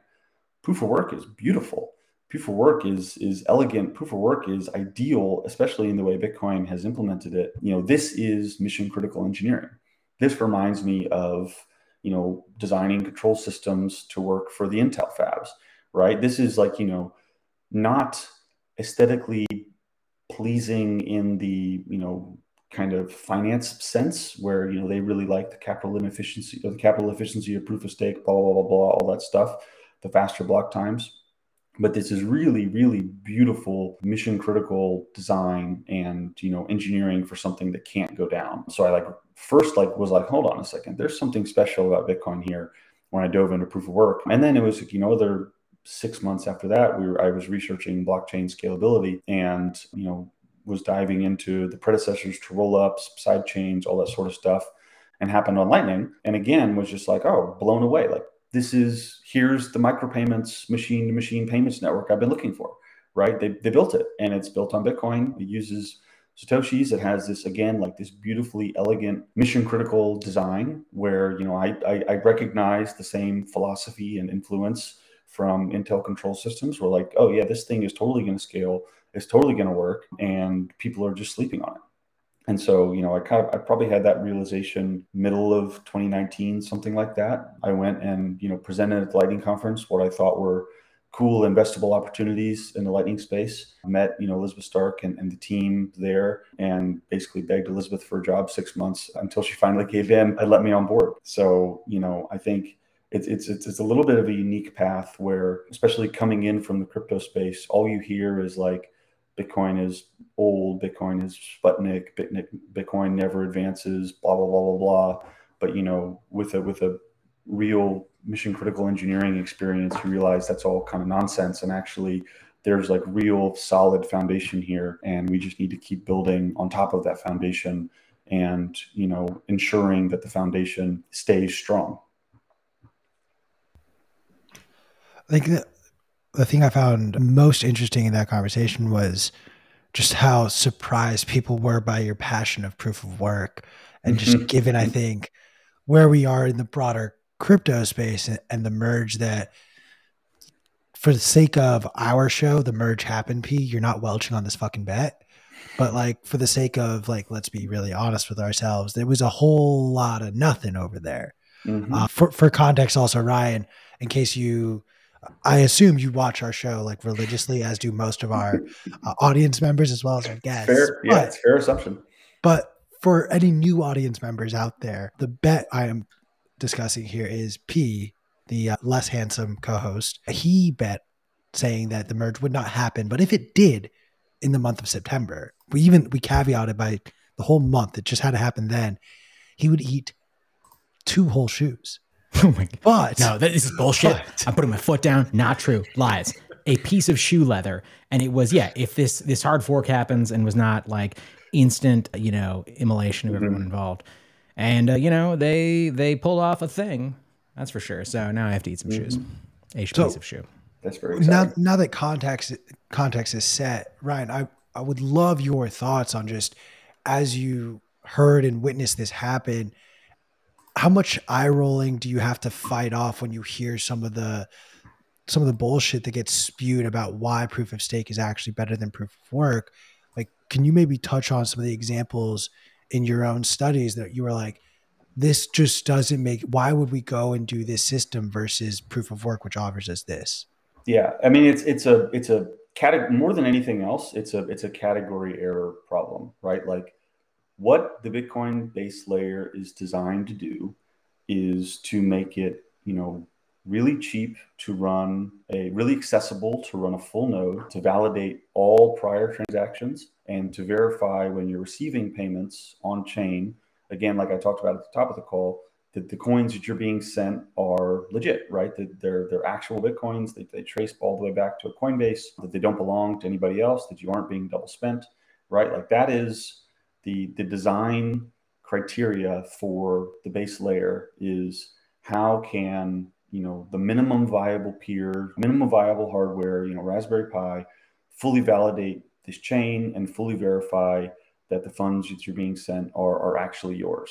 proof of work is beautiful. Proof of work is, is elegant. Proof of work is ideal, especially in the way Bitcoin has implemented it. You know, this is mission critical engineering. This reminds me of, you know, designing control systems to work for the Intel fabs. Right? This is like, you know, not aesthetically pleasing in the, you know, kind of finance sense where, you know, they really like the capital inefficiency or the capital efficiency of proof of stake, blah, blah, blah, blah, all that stuff, the faster block times. But this is really, really beautiful mission critical design and, you know, engineering for something that can't go down. So I like first like was like, hold on a second, there's something special about Bitcoin here when I dove into proof of work. And then it was, you know, other six months after that, we were, I was researching blockchain scalability and, you know, was diving into the predecessors to roll-ups, side chains, all that sort of stuff, and happened on Lightning. And again, was just like, oh, blown away. Like this is, here's the micropayments, machine-to-machine payments network I've been looking for, right? They, they built it, and it's built on Bitcoin. It uses Satoshis. It has this, again, like this beautifully elegant mission critical design where, you know, I, I, I recognize the same philosophy and influence from Intel control systems. We're like, oh yeah, this thing is totally going to scale. It's totally going to work. And people are just sleeping on it. And so, you know, I kind of, I probably had that realization middle of twenty nineteen, something like that. I went and, you know, presented at the Lightning conference what I thought were cool, investable opportunities in the Lightning space. I met, you know, Elizabeth Stark and, and the team there, and basically begged Elizabeth for a job six months until she finally gave in and let me on board. So, you know, I think It's it's it's a little bit of a unique path where, especially coming in from the crypto space, all you hear is like, Bitcoin is old, Bitcoin is Sputnik, Bitcoin never advances, blah, blah, blah, blah, blah. But, you know, with a with a real mission critical engineering experience, you realize that's all kind of nonsense. And actually, there's like real solid foundation here. And we just need to keep building on top of that foundation and, you know, ensuring that the foundation stays strong. I think the, the thing I found most interesting in that conversation was just how surprised people were by your passion of proof of work. And mm-hmm. just given, I think, where we are in the broader crypto space and, and the merge that, for the sake of our show, the merge happened, P, you're not welching on this fucking bet. But like, for the sake of like, let's be really honest with ourselves, there was a whole lot of nothing over there. Mm-hmm. Uh, for, for context also, Ryan, in case you... I assume you watch our show like religiously, as do most of our uh, audience members as well as our guests. Fair, yeah, but, it's a fair assumption. But for any new audience members out there, the bet I am discussing here is P, the uh, less handsome co-host. He bet saying that the merge would not happen, but if it did in the month of September, we even we caveated by the whole month, it just had to happen then, he would eat two whole shoes. Oh my God. But no, this is bullshit. But, I'm putting my foot down. Not true. Lies. A piece of shoe leather. And it was, yeah, if this this hard fork happens and was not like instant, you know, immolation of mm-hmm. everyone involved. And, uh, you know, they they pulled off a thing. That's for sure. So now I have to eat some mm-hmm. shoes. A so, piece of shoe. That's very exciting. Now, now that context, context is set, Ryan, I, I would love your thoughts on just as you heard and witnessed this happen, how much eye rolling do you have to fight off when you hear some of the some of the bullshit that gets spewed about why proof of stake is actually better than proof of work? Like, can you maybe touch on some of the examples in your own studies that you were like, this just doesn't make, why would we go and do this system versus proof of work, which offers us this? Yeah. I mean, it's, it's a, it's a category more than anything else. It's a, it's a category error problem, right? Like, what the Bitcoin base layer is designed to do is to make it, you know, really cheap to run a really accessible to run a full node, to validate all prior transactions and to verify when you're receiving payments on chain. Again, like I talked about at the top of the call, that the coins that you're being sent are legit, right? That they're they're actual Bitcoins, that they trace all the way back to a Coinbase, that they don't belong to anybody else, that you aren't being double spent, right? Like that is the the design criteria for the base layer is how can, you know, the minimum viable peer, minimum viable hardware, you know, Raspberry Pi, fully validate this chain and fully verify that the funds that you're being sent are, are actually yours,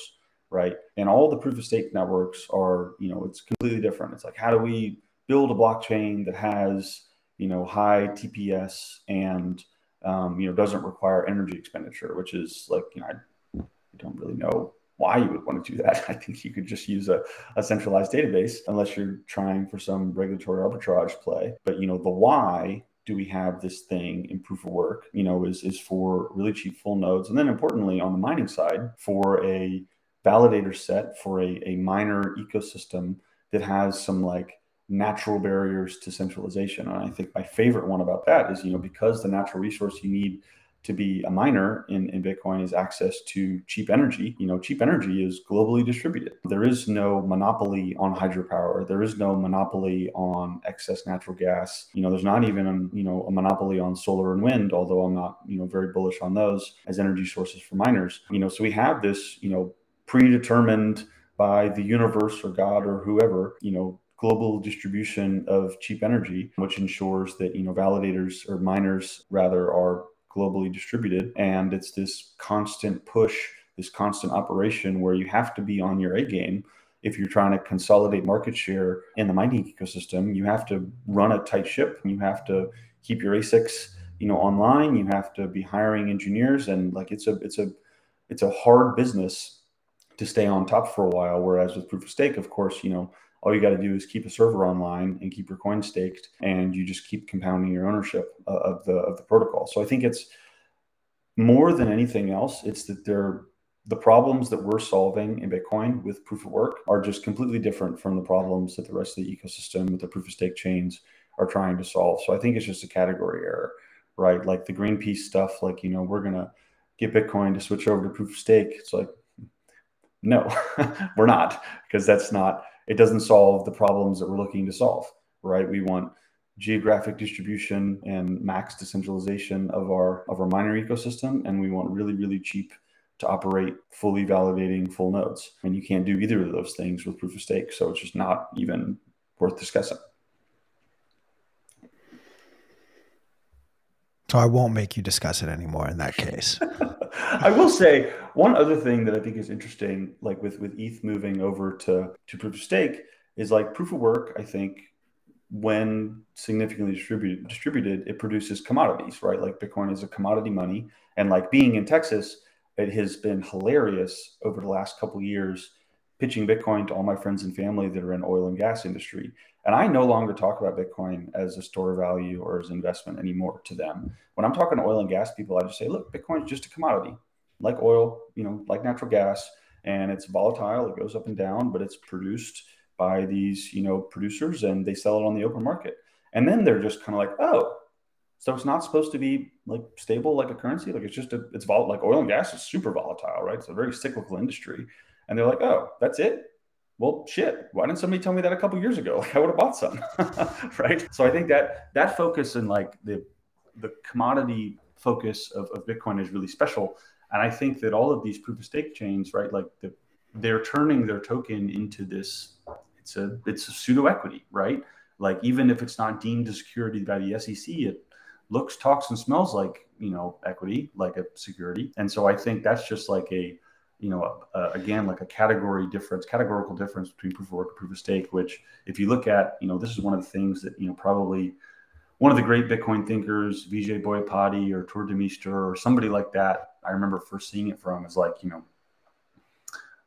right? And all the proof of stake networks are, you know, it's completely different. It's like, how do we build a blockchain that has, you know, high T P S and, um, you know, doesn't require energy expenditure, which is like, you know, I, I don't really know why you would want to do that. I think you could just use a, a centralized database unless you're trying for some regulatory arbitrage play. But, you know, the why do we have this thing in proof of work, you know, is, is for really cheap full nodes. And then importantly, on the mining side, for a validator set for a, a miner ecosystem that has some like natural barriers to centralization. And I think my favorite one about that is, you know, because the natural resource you need to be a miner in, in Bitcoin is access to cheap energy. You know, cheap energy is globally distributed. There is no monopoly on hydropower. There is no monopoly on excess natural gas. You know, there's not even, you know, a monopoly on solar and wind, although I'm not, you know, very bullish on those as energy sources for miners. You know, so we have this, you know, predetermined by the universe or God or whoever, you know, global distribution of cheap energy, which ensures that, you know, validators or miners rather are globally distributed. And it's this constant push, this constant operation where you have to be on your A game. If you're trying to consolidate market share in the mining ecosystem, you have to run a tight ship. You have to keep your A SICs, you know, online. You have to be hiring engineers. And like, it's a, it's a, it's a hard business to stay on top for a while. Whereas with proof of stake, of course, you know, all you got to do is keep a server online and keep your coin staked, and you just keep compounding your ownership of the of the protocol. So I think it's more than anything else, it's that they're, the problems that we're solving in Bitcoin with proof of work are just completely different from the problems that the rest of the ecosystem with the proof of stake chains are trying to solve. So I think it's just a category error, right? Like the Greenpeace stuff, like, you know, we're going to get Bitcoin to switch over to proof of stake. It's like, no, we're not, because that's not, it doesn't solve the problems that we're looking to solve, right? We want geographic distribution and max decentralization of our of our miner ecosystem, and we want really, really cheap to operate fully validating full nodes. And you can't do either of those things with proof of stake, so it's just not even worth discussing. So I won't make you discuss it anymore in that case. I will say one other thing that I think is interesting, like with, with E T H moving over to, to proof of stake, is like proof of work, I think, when significantly distributed, distributed, it produces commodities, right? Like Bitcoin is a commodity money. And like being in Texas, it has been hilarious over the last couple of years, pitching Bitcoin to all my friends and family that are in oil and gas industry. And I no longer talk about Bitcoin as a store of value or as investment anymore to them. When I'm talking to oil and gas people, I just say, look, Bitcoin is just a commodity, like oil, you know, like natural gas, and it's volatile. It goes up and down, but it's produced by these, you know, producers, and they sell it on the open market. And then they're just kind of like, oh, so it's not supposed to be like stable like a currency. Like it's just, a, it's volatile. Like oil and gas is super volatile, right? It's a very cyclical industry. And they're like, oh, that's it? Well, shit, why didn't somebody tell me that a couple years ago? Like I would have bought some, right? So I think that that focus and like the the commodity focus of, of Bitcoin is really special. And I think that all of these proof of stake chains, right? Like the, they're turning their token into this, it's a, it's a pseudo equity, right? Like even if it's not deemed a security by the S E C, it looks, talks, and smells like, you know, equity, like a security. And so I think that's just like a, you know, uh, again, like a category difference, categorical difference between proof of work and proof of stake, which if you look at, you know, this is one of the things that, you know, probably one of the great Bitcoin thinkers, Vijay Boyapati or Tor Demistor or somebody like that, I remember first seeing it from is like, you know,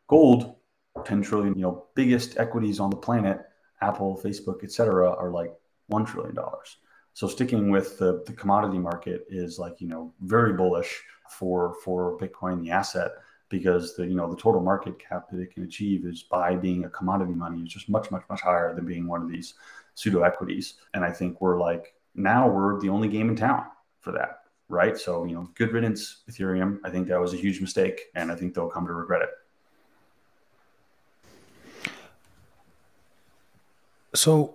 gold, ten trillion, you know, biggest equities on the planet, Apple, Facebook, et cetera, are like one trillion dollars. So sticking with the, the commodity market is like, you know, very bullish for, for Bitcoin, the asset, because the, you know, the total market cap that it can achieve is by being a commodity money is just much, much, much higher than being one of these pseudo equities. And I think we're like, now we're the only game in town for that, right? So, you know, good riddance, Ethereum. I think that was a huge mistake and I think they'll come to regret it. So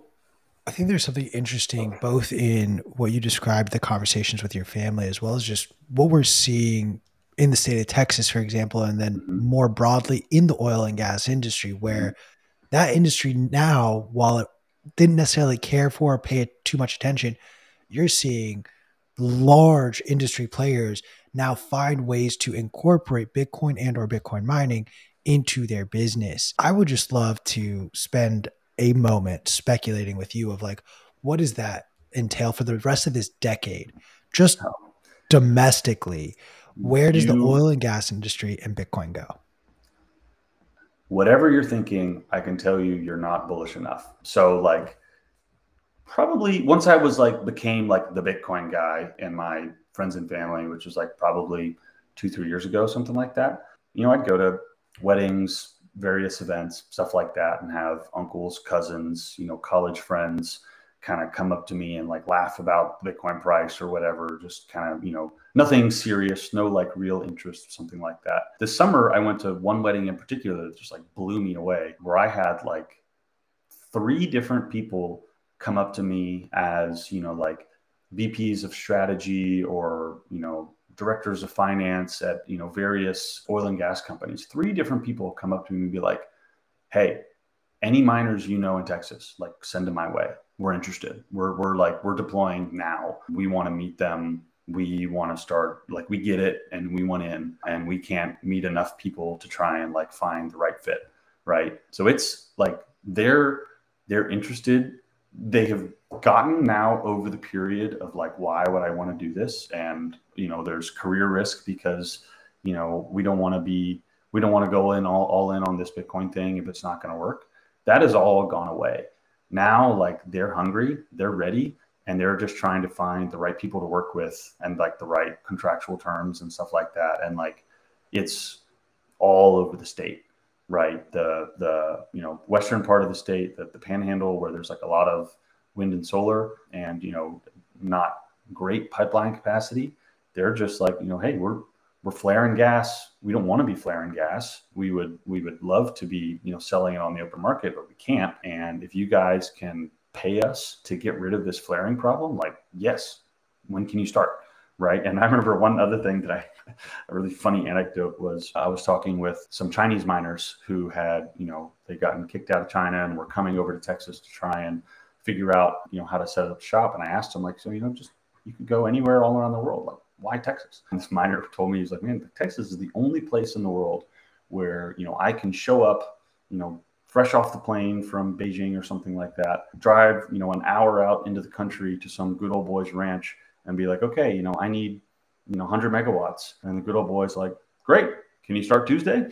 I think there's something interesting both in what you described, the conversations with your family, as well as just what we're seeing in the state of Texas, for example, and then more broadly in the oil and gas industry, where that industry now, while it didn't necessarily care for or pay it too much attention, you're seeing large industry players now find ways to incorporate Bitcoin and or Bitcoin mining into their business. I would just love to spend a moment speculating with you of like, what does that entail for the rest of this decade? Just domestically, where does you, the oil and gas industry and Bitcoin go? Whatever you're thinking, I can tell you, you're not bullish enough. So like probably once I was like, became like the Bitcoin guy and my friends and family, which was like probably two, three years ago, something like that. You know, I'd go to weddings, various events, stuff like that, and have uncles, cousins, you know, college friends kind of come up to me and like laugh about Bitcoin price or whatever, just kind of, you know, nothing serious, no like real interest or something like that. This summer, I went to one wedding in particular that just like blew me away, where I had like three different people come up to me as, you know, like V Ps of strategy or, you know, directors of finance at, you know, various oil and gas companies. Three different people come up to me and be like, hey, any miners you know in Texas, like send them my way. We're interested. We're we're like, we're deploying now. We want to meet them. We want to start, like we get it and we want in and we can't meet enough people to try and like find the right fit, right? So it's like, they're, they're interested. They have gotten now over the period of like, why would I want to do this? And, you know, there's career risk because, you know, we don't want to be, we don't want to go in all, all in on this Bitcoin thing if it's not going to work. That has all gone away. Now, like they're hungry, they're ready, and they're just trying to find the right people to work with and like the right contractual terms and stuff like that. And like, it's all over the state, right? The, the, you know, Western part of the state, the, the panhandle where there's like a lot of wind and solar and, you know, not great pipeline capacity. They're just like, you know, hey, we're, we're flaring gas. We don't want to be flaring gas. We would, we would love to be, you know, selling it on the open market, but we can't. And if you guys can pay us to get rid of this flaring problem, like, yes, when can you start? Right. And I remember one other thing that I, a really funny anecdote was I was talking with some Chinese miners who had, you know, they'd gotten kicked out of China and were coming over to Texas to try and figure out, you know, how to set up shop. And I asked them like, so, you know, just, you can go anywhere all around the world. Like, why Texas? And this miner told me, he's like, man, Texas is the only place in the world where, you know, I can show up, you know, fresh off the plane from Beijing or something like that, drive, you know, an hour out into the country to some good old boys ranch and be like, okay, you know, I need, you know, one hundred megawatts. And the good old boy's like, great. Can you start Tuesday?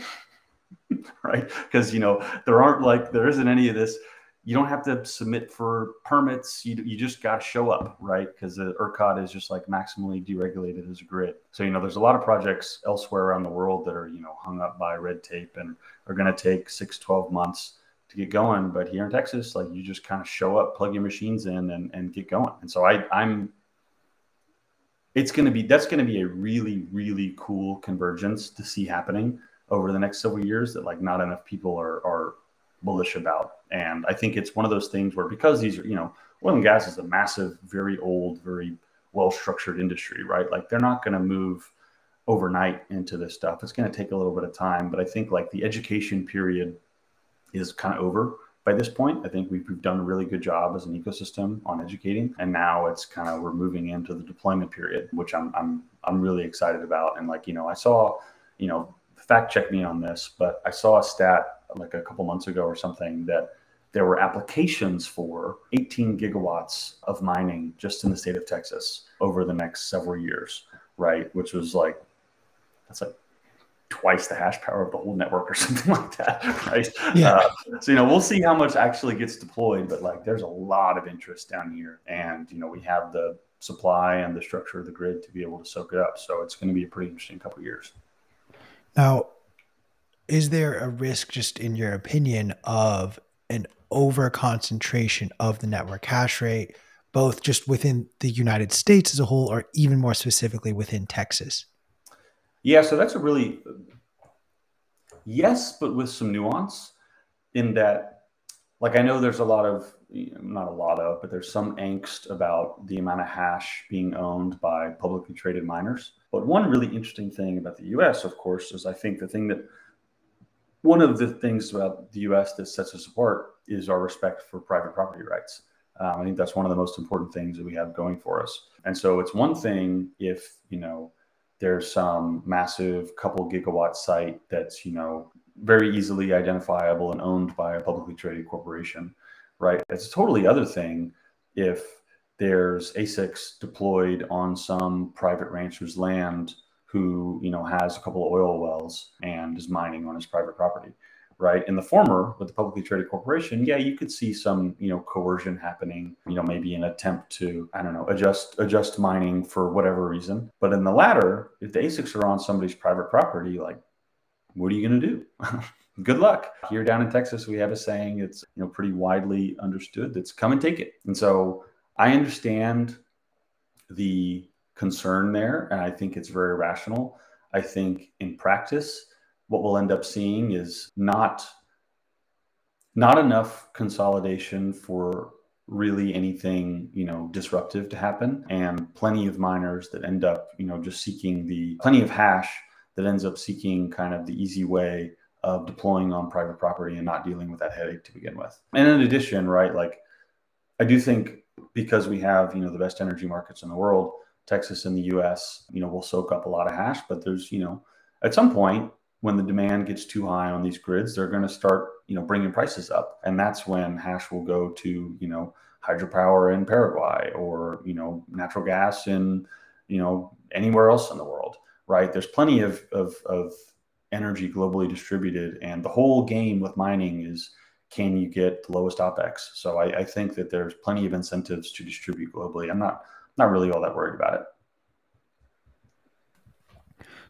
Right. Because, you know, there aren't like, there isn't any of this. You don't have to submit for permits. You you just got to show up, right? Because the ERCOT is just like maximally deregulated as a grid. So, you know, there's a lot of projects elsewhere around the world that are, you know, hung up by red tape and are going to take six, twelve months to get going. But here in Texas, like, you just kind of show up, plug your machines in, and, and get going. And so I, I'm, it's going to be, that's going to be a really, really cool convergence to see happening over the next several years that, like, not enough people are, are bullish about. And I think it's one of those things where, because these are, you know, oil and gas is a massive, very old, very well-structured industry, right? Like, they're not going to move overnight into this stuff. It's going to take a little bit of time, but I think, like, the education period is kind of over by this point. I think we've, we've done a really good job as an ecosystem on educating, and now it's kind of, we're moving into the deployment period, which I'm, I'm, I'm really excited about. And, like, you know, I saw, you know, fact check me on this, but I saw a stat like a couple months ago or something that there were applications for eighteen gigawatts of mining just in the state of Texas over the next several years, right? Which was like, that's like twice the hash power of the whole network or something like that, right? Yeah. Uh, so, you know, we'll see how much actually gets deployed, but, like, there's a lot of interest down here, and, you know, we have the supply and the structure of the grid to be able to soak it up. So it's going to be a pretty interesting couple of years. Now, is there a risk, just in your opinion, of an over concentration of the network hash rate, both just within the United States as a whole, or even more specifically within Texas? Yeah, so that's a really, yes, but with some nuance in that, like, I know there's a lot of, not a lot of, but there's some angst about the amount of hash being owned by publicly traded miners. But one really interesting thing about the U S, of course, is I think the thing that, one of the things about the U S that sets us apart is our respect for private property rights. Um, I think that's one of the most important things that we have going for us. And so it's one thing if, you know, there's some massive couple gigawatt site that's, you know, very easily identifiable and owned by a publicly traded corporation, right? It's a totally other thing if there's A S I Cs deployed on some private rancher's land who, you know, has a couple of oil wells and is mining on his private property, right? In the former, with the publicly traded corporation, yeah, you could see some, you know, coercion happening, you know, maybe an attempt to, I don't know, adjust adjust mining for whatever reason. But in the latter, if the A S I Cs are on somebody's private property, like, what are you going to do? Good luck. Here down in Texas, we have a saying, it's, you know, pretty widely understood, that's come and take it. And so I understand the concern there, and I think it's very rational. I think in practice, what we'll end up seeing is not, not enough consolidation for really anything, you know, disruptive to happen, and plenty of miners that end up, you know, just seeking the, plenty of hash that ends up seeking kind of the easy way of deploying on private property and not dealing with that headache to begin with. And in addition, right, like, I do think because we have, you know, the best energy markets in the world, Texas and the U S, you know, will soak up a lot of hash, but there's, you know, at some point when the demand gets too high on these grids, they're going to start, you know, bringing prices up. And that's when hash will go to, you know, hydropower in Paraguay, or, you know, natural gas in, you know, anywhere else in the world, right? There's plenty of, of, of energy globally distributed, and the whole game with mining is, can you get the lowest OpEx? So I, I think that there's plenty of incentives to distribute globally. I'm not, not really all that worried about it.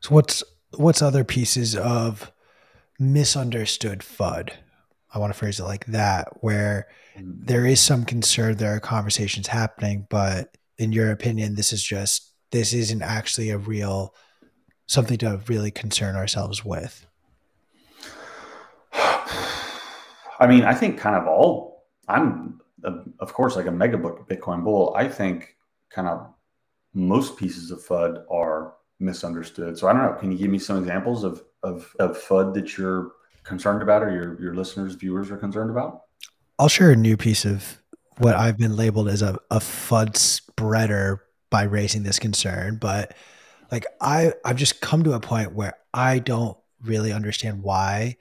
So what's what's other pieces of misunderstood F U D? I want to phrase it like that, where there is some concern, there are conversations happening, but in your opinion, this is just, this isn't actually a real, something to really concern ourselves with. I mean, I think kind of all, I'm, of course, like a mega Bitcoin bull. I think kind of most pieces of F U D are misunderstood. So I don't know, can you give me some examples of, of, of F U D that you're concerned about, or your, your listeners, viewers are concerned about? I'll share a new piece of what I've been labeled as a, a F U D spreader by raising this concern. But like I, I've just come to a point where I don't really understand why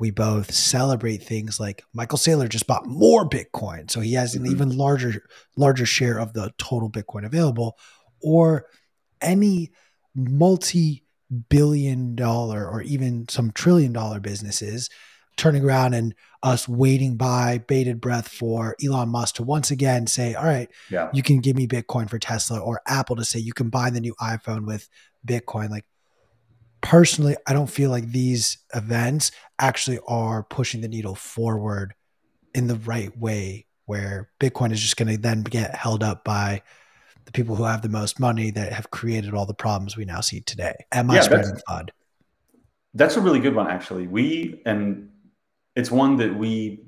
we both celebrate things like Michael Saylor just bought more Bitcoin, so he has an mm-hmm. even larger, larger share of the total Bitcoin available, or any multi-billion dollar or even some trillion dollar businesses turning around and us waiting by bated breath for Elon Musk to once again say, all right, yeah. you can give me Bitcoin for Tesla, or Apple to say, you can buy the new iPhone with Bitcoin. Like, personally, I don't feel like these events actually are pushing the needle forward in the right way, where Bitcoin is just going to then get held up by the people who have the most money that have created all the problems we now see today. Am I yeah, spreading FUD? That's a really good one, actually. We, and it's one that we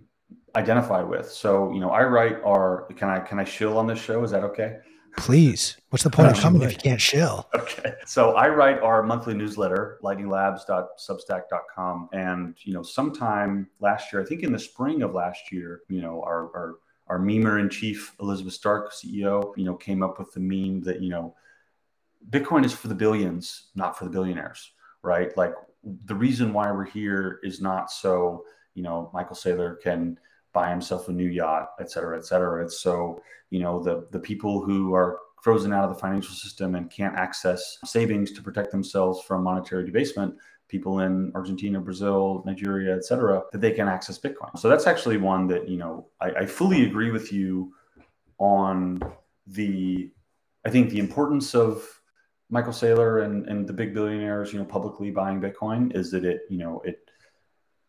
identify with. So, you know, I write our, can I, can I shill on this show? Is that okay? Please. What's the point of coming if you can't shill? Okay. So I write our monthly newsletter, lightning labs dot substack dot com. And, you know, sometime last year, I think in the spring of last year, you know, our, our, our memer in chief, Elizabeth Stark, C E O, you know, came up with the meme that, you know, Bitcoin is for the billions, not for the billionaires, right? Like, the reason why we're here is not so, you know, Michael Saylor can buy himself a new yacht, et cetera, et cetera. It's so, you know, the, the people who are frozen out of the financial system and can't access savings to protect themselves from monetary debasement, people in Argentina, Brazil, Nigeria, et cetera, that they can access Bitcoin. So that's actually one that, you know, I, I fully agree with you on the, I think the importance of Michael Saylor and, and the big billionaires, you know, publicly buying Bitcoin is that it, you know, it,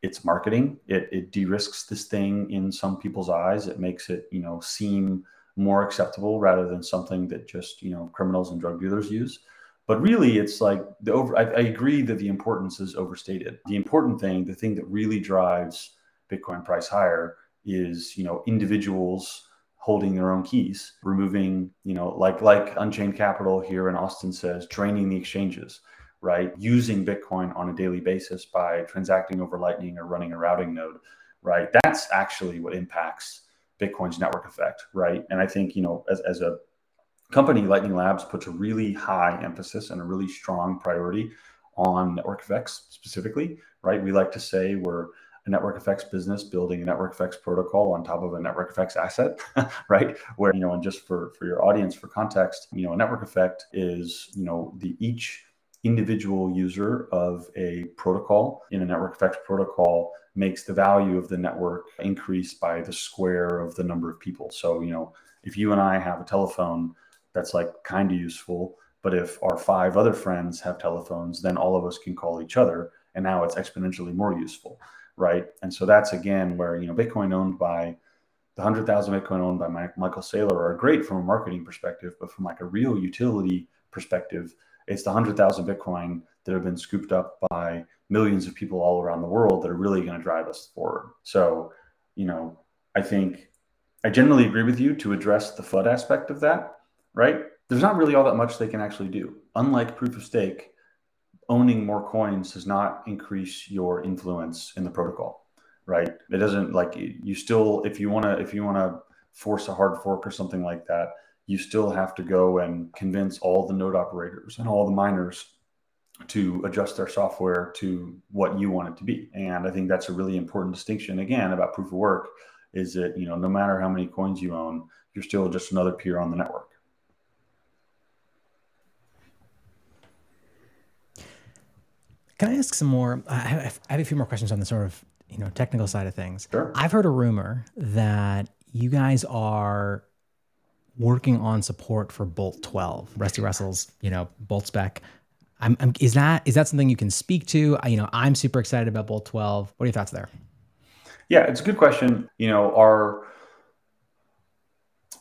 it's marketing. It it de-risks this thing in some people's eyes. It makes it, you know, seem more acceptable rather than something that just, you know, criminals and drug dealers use. But really, it's like the over. I, I agree that the importance is overstated. The important thing, the thing that really drives Bitcoin price higher, is, you know, individuals holding their own keys, removing, you know, like like Unchained Capital here in Austin says, draining the exchanges, right? Using Bitcoin on a daily basis by transacting over Lightning or running a routing node, right? That's actually what impacts Bitcoin's network effect, right? And I think, you know, as, as a company, Lightning Labs puts a really high emphasis and a really strong priority on network effects specifically, right? We like to say we're a network effects business building a network effects protocol on top of a network effects asset, right? Where, you know, and just for, for your audience, for context, you know, a network effect is, you know, the each individual user of a protocol in a network effects protocol makes the value of the network increase by the square of the number of people. So, you know, if you and I have a telephone, that's like kind of useful. But if our five other friends have telephones, then all of us can call each other. And now it's exponentially more useful, right? And so that's, again, where, you know, Bitcoin owned by the one hundred thousand Bitcoin owned by Mike, Michael Saylor are great from a marketing perspective, but from like a real utility perspective, it's the one hundred thousand Bitcoin that have been scooped up by millions of people all around the world that are really going to drive us forward. So, you know, I think I generally agree with you to address the FUD aspect of that, right? There's not really all that much they can actually do. Unlike proof of stake, owning more coins does not increase your influence in the protocol, right? It doesn't, like, you still, if you want to, if you want to force a hard fork or something like that, you still have to go and convince all the node operators and all the miners to adjust their software to what you want it to be. And I think that's a really important distinction, again, about proof of work, is that, you know, no matter how many coins you own, you're still just another peer on the network. Can I ask some more? I have, I have a few more questions on the sort of, you know, technical side of things. Sure. I've heard a rumor that you guys are working on support for Bolt twelve, Rusty Russell's, you know, Bolt spec. I'm, I'm, is that is that something you can speak to? I, you know, I'm super excited about Bolt twelve. What are your thoughts there? Yeah, it's a good question. You know, our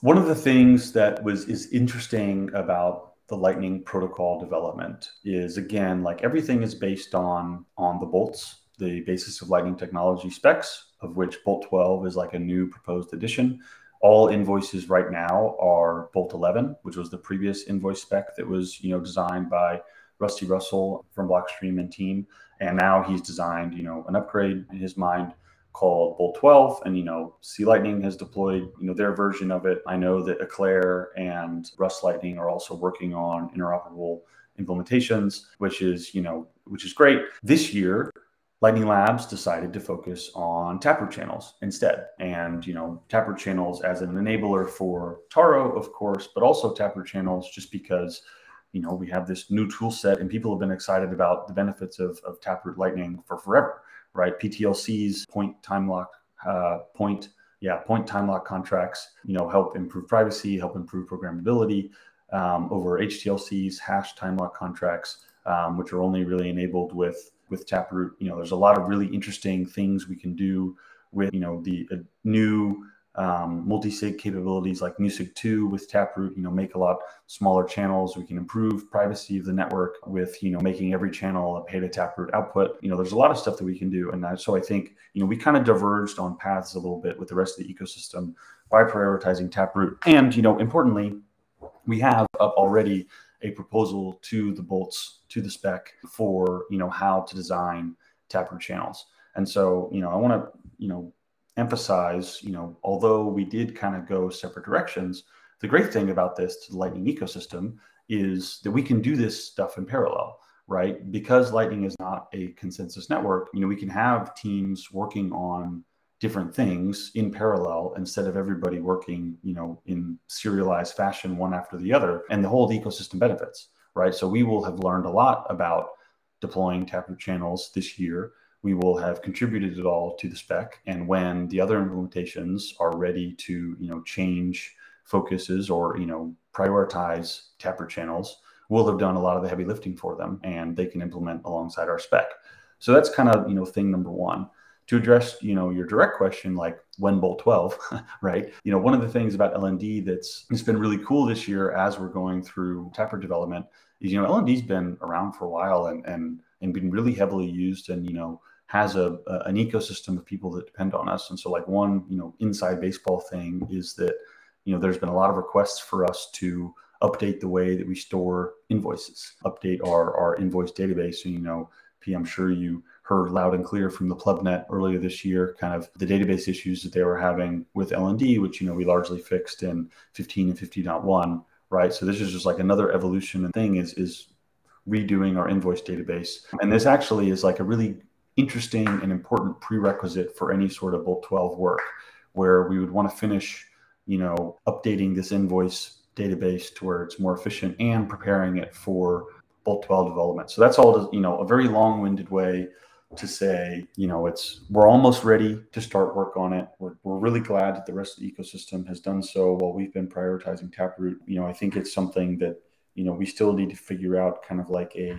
one of the things that was is interesting about the Lightning protocol development is, again, like, everything is based on on the Bolts, the basis of Lightning technology specs, of which Bolt twelve is like a new proposed addition. All invoices right now are Bolt eleven, which was the previous invoice spec that was, you know, designed by Rusty Russell from Blockstream and team. And now he's designed, you know, an upgrade in his mind called Bolt twelve. And, you know, C Lightning has deployed, you know, their version of it. I know that Eclair and Rust Lightning are also working on interoperable implementations, which is, you know, which is great. This year, Lightning Labs decided to focus on Taproot channels instead. And, you know, Taproot channels as an enabler for Taro, of course, but also Taproot channels just because, you know, we have this new tool set and people have been excited about the benefits of, of Taproot Lightning for forever, right? P T L Cs, point time lock, uh, point, yeah, point time lock contracts, you know, help improve privacy, help improve programmability um, over H T L Cs, hash time lock contracts, um, which are only really enabled with, with Taproot. You know, there's a lot of really interesting things we can do with, you know, the uh, new um, multi-sig capabilities like music two with Taproot, you know, make a lot smaller channels. We can improve privacy of the network with, you know, making every channel a pay to Taproot output. You know, there's a lot of stuff that we can do. And I, so I think, you know, we kind of diverged on paths a little bit with the rest of the ecosystem by prioritizing Taproot. And, you know, importantly, we have up already a proposal to the Bolts, to the spec for, you know, how to design Taproot channels. And so, you know, I want to, you know, emphasize, you know, although we did kind of go separate directions, the great thing about this to the Lightning ecosystem is that we can do this stuff in parallel, right? Because Lightning is not a consensus network, you know, we can have teams working on different things in parallel instead of everybody working, you know, in serialized fashion, one after the other, and the whole ecosystem benefits, right? So we will have learned a lot about deploying Taproot channels this year. We will have contributed it all to the spec. And when the other implementations are ready to, you know, change focuses or, you know, prioritize Taproot channels, we'll have done a lot of the heavy lifting for them and they can implement alongside our spec. So that's kind of, you know, thing number one. To address, you know, your direct question, like when Bolt twelve, right? You know, one of the things about L N D that's it's been really cool this year as we're going through Taproot development is, you know, L N D's been around for a while and and and been really heavily used and, you know, has a, a an ecosystem of people that depend on us. And so like one, you know, inside baseball thing is that, you know, there's been a lot of requests for us to update the way that we store invoices, update our, our invoice database. So, you know, P, I'm sure you heard loud and clear from the Plebnet earlier this year, kind of the database issues that they were having with L N D, which, you know, we largely fixed in fifteen and fifty point one, right? So this is just like another evolution and thing is, is redoing our invoice database. And this actually is like a really interesting and important prerequisite for any sort of Bolt twelve work, where we would want to finish, you know, updating this invoice database to where it's more efficient and preparing it for Bolt twelve development. So that's all, you know, a very long-winded way to say, you know, it's, we're almost ready to start work on it. We're, we're really glad that the rest of the ecosystem has done so while we've been prioritizing Taproot. You know, I think it's something that, you know, we still need to figure out kind of like a,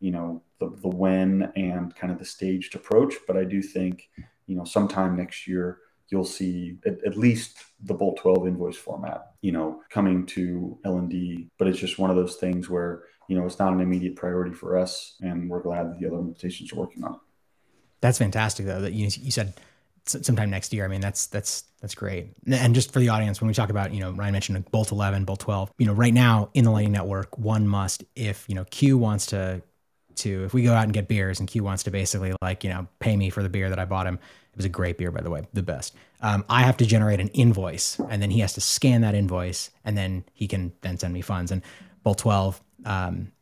you know, the, the when and kind of the staged approach. But I do think, you know, sometime next year, you'll see at, at least the Bolt twelve invoice format, you know, coming to L N D. But it's just one of those things where, you know, it's not an immediate priority for us, and we're glad that the other implementations are working on it. That's fantastic, though, that you, you said sometime next year. I mean, that's that's that's great. And just for the audience, when we talk about, you know, Ryan mentioned like Bolt eleven, Bolt twelve, you know, right now in the Lightning Network, one must, if, you know, Q wants to, to, if we go out and get beers and Q wants to basically like, you know, pay me for the beer that I bought him. It was a great beer, by the way, the best. Um, I have to generate an invoice, and then he has to scan that invoice, and then he can then send me funds. And Bolt twelve, Um,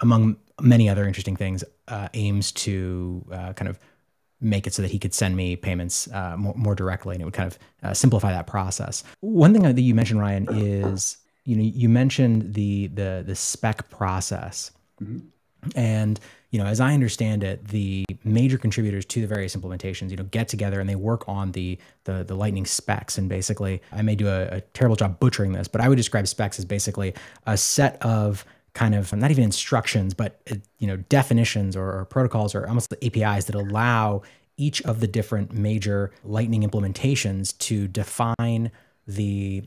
among many other interesting things, uh, aims to uh, kind of make it so that he could send me payments uh, more, more directly, and it would kind of uh, simplify that process. One thing that you mentioned, Ryan, is, you know, you mentioned the the the spec process, mm-hmm. and, you know, as I understand it, the major contributors to the various implementations, you know, get together and they work on the the, the Lightning specs. And basically, I may do a, a terrible job butchering this, but I would describe specs as basically a set of kind of not even instructions, but, you know, definitions or, or protocols or almost the A P Is that allow each of the different major Lightning implementations to define the,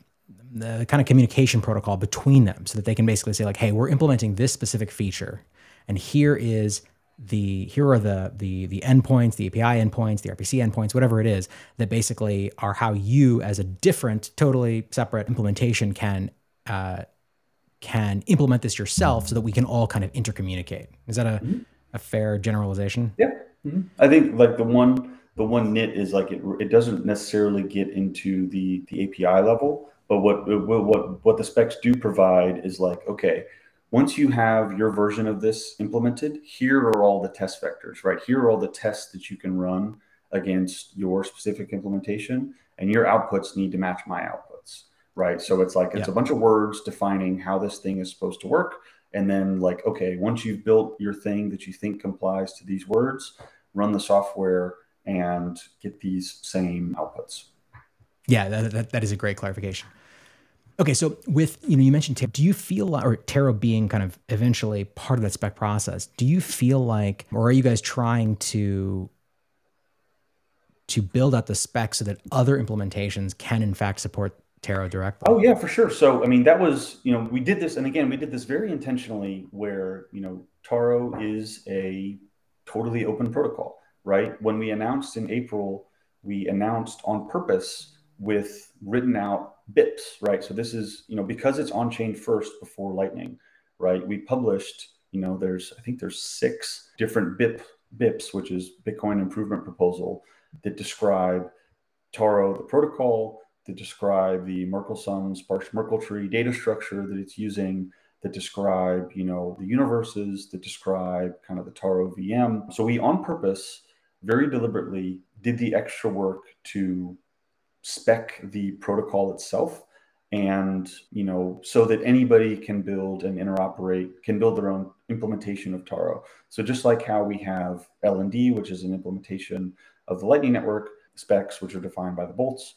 the kind of communication protocol between them, so that they can basically say like, hey, we're implementing this specific feature, and here is the here are the the the endpoints, the A P I endpoints, the R P C endpoints, whatever it is, that basically are how you as a different, totally separate implementation can uh, can implement this yourself, so that we can all kind of intercommunicate. Is that a, mm-hmm. a fair generalization? Yeah. Mm-hmm. I think like the one, the one nit is like, it, it doesn't necessarily get into the, the A P I level, but what, what, what the specs do provide is like, okay, once you have your version of this implemented, here are all the test vectors, right? Here are all the tests that you can run against your specific implementation, and your outputs need to match my outputs. Right. So it's like, it's yeah. a bunch of words defining how this thing is supposed to work. And then like, okay, once you've built your thing that you think complies to these words, run the software and get these same outputs. Yeah, that that, that is a great clarification. Okay. So with, you know, you mentioned, Taro, do you feel like, or Taro being kind of eventually part of that spec process, do you feel like, or are you guys trying to to build out the specs so that other implementations can in fact support Taro directly? Oh yeah, for sure. So, I mean, that was, you know, we did this, and again, we did this very intentionally where, you know, Taro is a totally open protocol, right? When we announced in April, we announced on purpose with written out B I Ps, right? So this is, you know, because it's on-chain first before Lightning, right? We published, you know, there's, I think there's six different B I P, B I Ps, which is Bitcoin Improvement Proposal, that describe Taro, the protocol, that describe the Merkle sum, sparse Merkle tree data structure that it's using, that describe, you know, the universes, that describe kind of the Taro V M. So we, on purpose, very deliberately did the extra work to spec the protocol itself. And, you know, so that anybody can build and interoperate, can build their own implementation of Taro. So just like how we have L N D, which is an implementation of the Lightning Network specs, which are defined by the Bolts.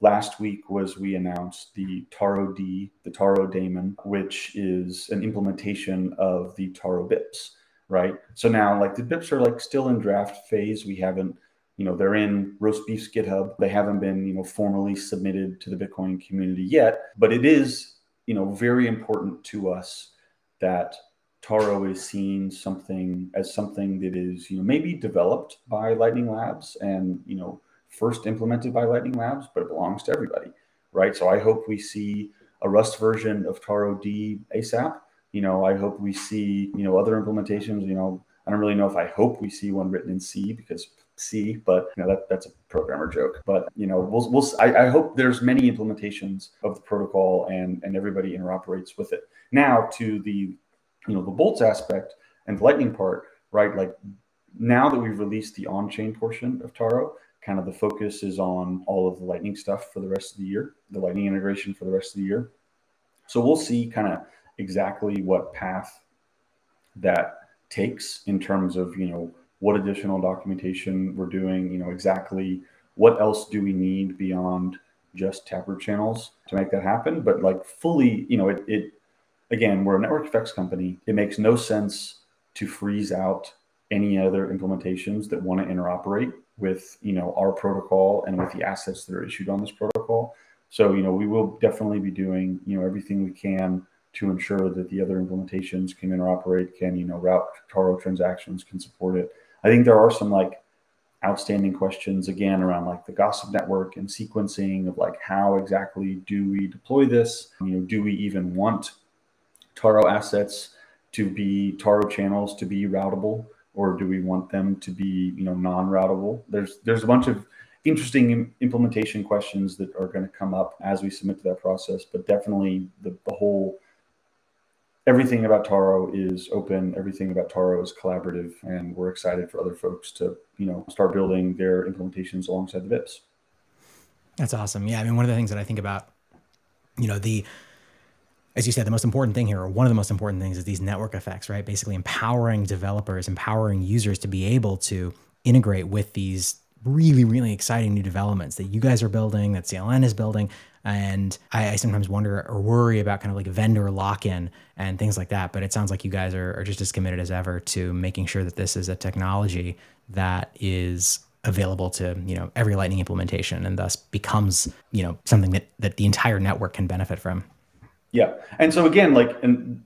Last week was we announced the Taro D, the Taro daemon, which is an implementation of the Taro B I Ps, right? So now, like, the B I Ps are like still in draft phase. We haven't, you know, they're in Roast Beef's GitHub. They haven't been, you know, formally submitted to the Bitcoin community yet, but it is, you know, very important to us that Taro is seen something as something that is, you know, maybe developed by Lightning Labs and, you know, first implemented by Lightning Labs, but it belongs to everybody, right? So I hope we see a Rust version of Taro D ASAP. You know, I hope we see, you know, other implementations. You know, I don't really know if I hope we see one written in C, because C, but you know, that that's a programmer joke. But you know, we'll we'll I, I hope there's many implementations of the protocol and and everybody interoperates with it. Now to the you know, the Bolts aspect and the Lightning part, right? Like, now that we've released the on-chain portion of Taro, kind of the focus is on all of the Lightning stuff for the rest of the year, the Lightning integration for the rest of the year. So we'll see kind of exactly what path that takes in terms of, you know, what additional documentation we're doing, you know, exactly what else do we need beyond just Taproot channels to make that happen. But like, fully, you know, it, it Again, we're a network effects company. It makes no sense to freeze out any other implementations that want to interoperate with, you know, our protocol and with the assets that are issued on this protocol. So, you know, we will definitely be doing, you know, everything we can to ensure that the other implementations can interoperate, can, you know, route Taro transactions, can support it. I think there are some like outstanding questions again around like the gossip network and sequencing of like, how exactly do we deploy this? You know, do we even want Taro assets to be Taro channels to be routable, or do we want them to be, you know, non-routable? There's there's a bunch of interesting im- implementation questions that are going to come up as we submit to that process. But definitely the, the whole, everything about Taro is open. Everything about Taro is collaborative, and we're excited for other folks to, you know, start building their implementations alongside the B I Ps. That's awesome. Yeah, I mean, one of the things that I think about, you know, the as you said, the most important thing here, or one of the most important things, is these network effects, right? Basically empowering developers, empowering users to be able to integrate with these really, really exciting new developments that you guys are building, that C L N is building. And I, I sometimes wonder or worry about kind of like vendor lock-in and things like that. But it sounds like you guys are, are just as committed as ever to making sure that this is a technology that is available to, you know, every Lightning implementation, and thus becomes, you know, something that, that the entire network can benefit from. Yeah. And so again, like, and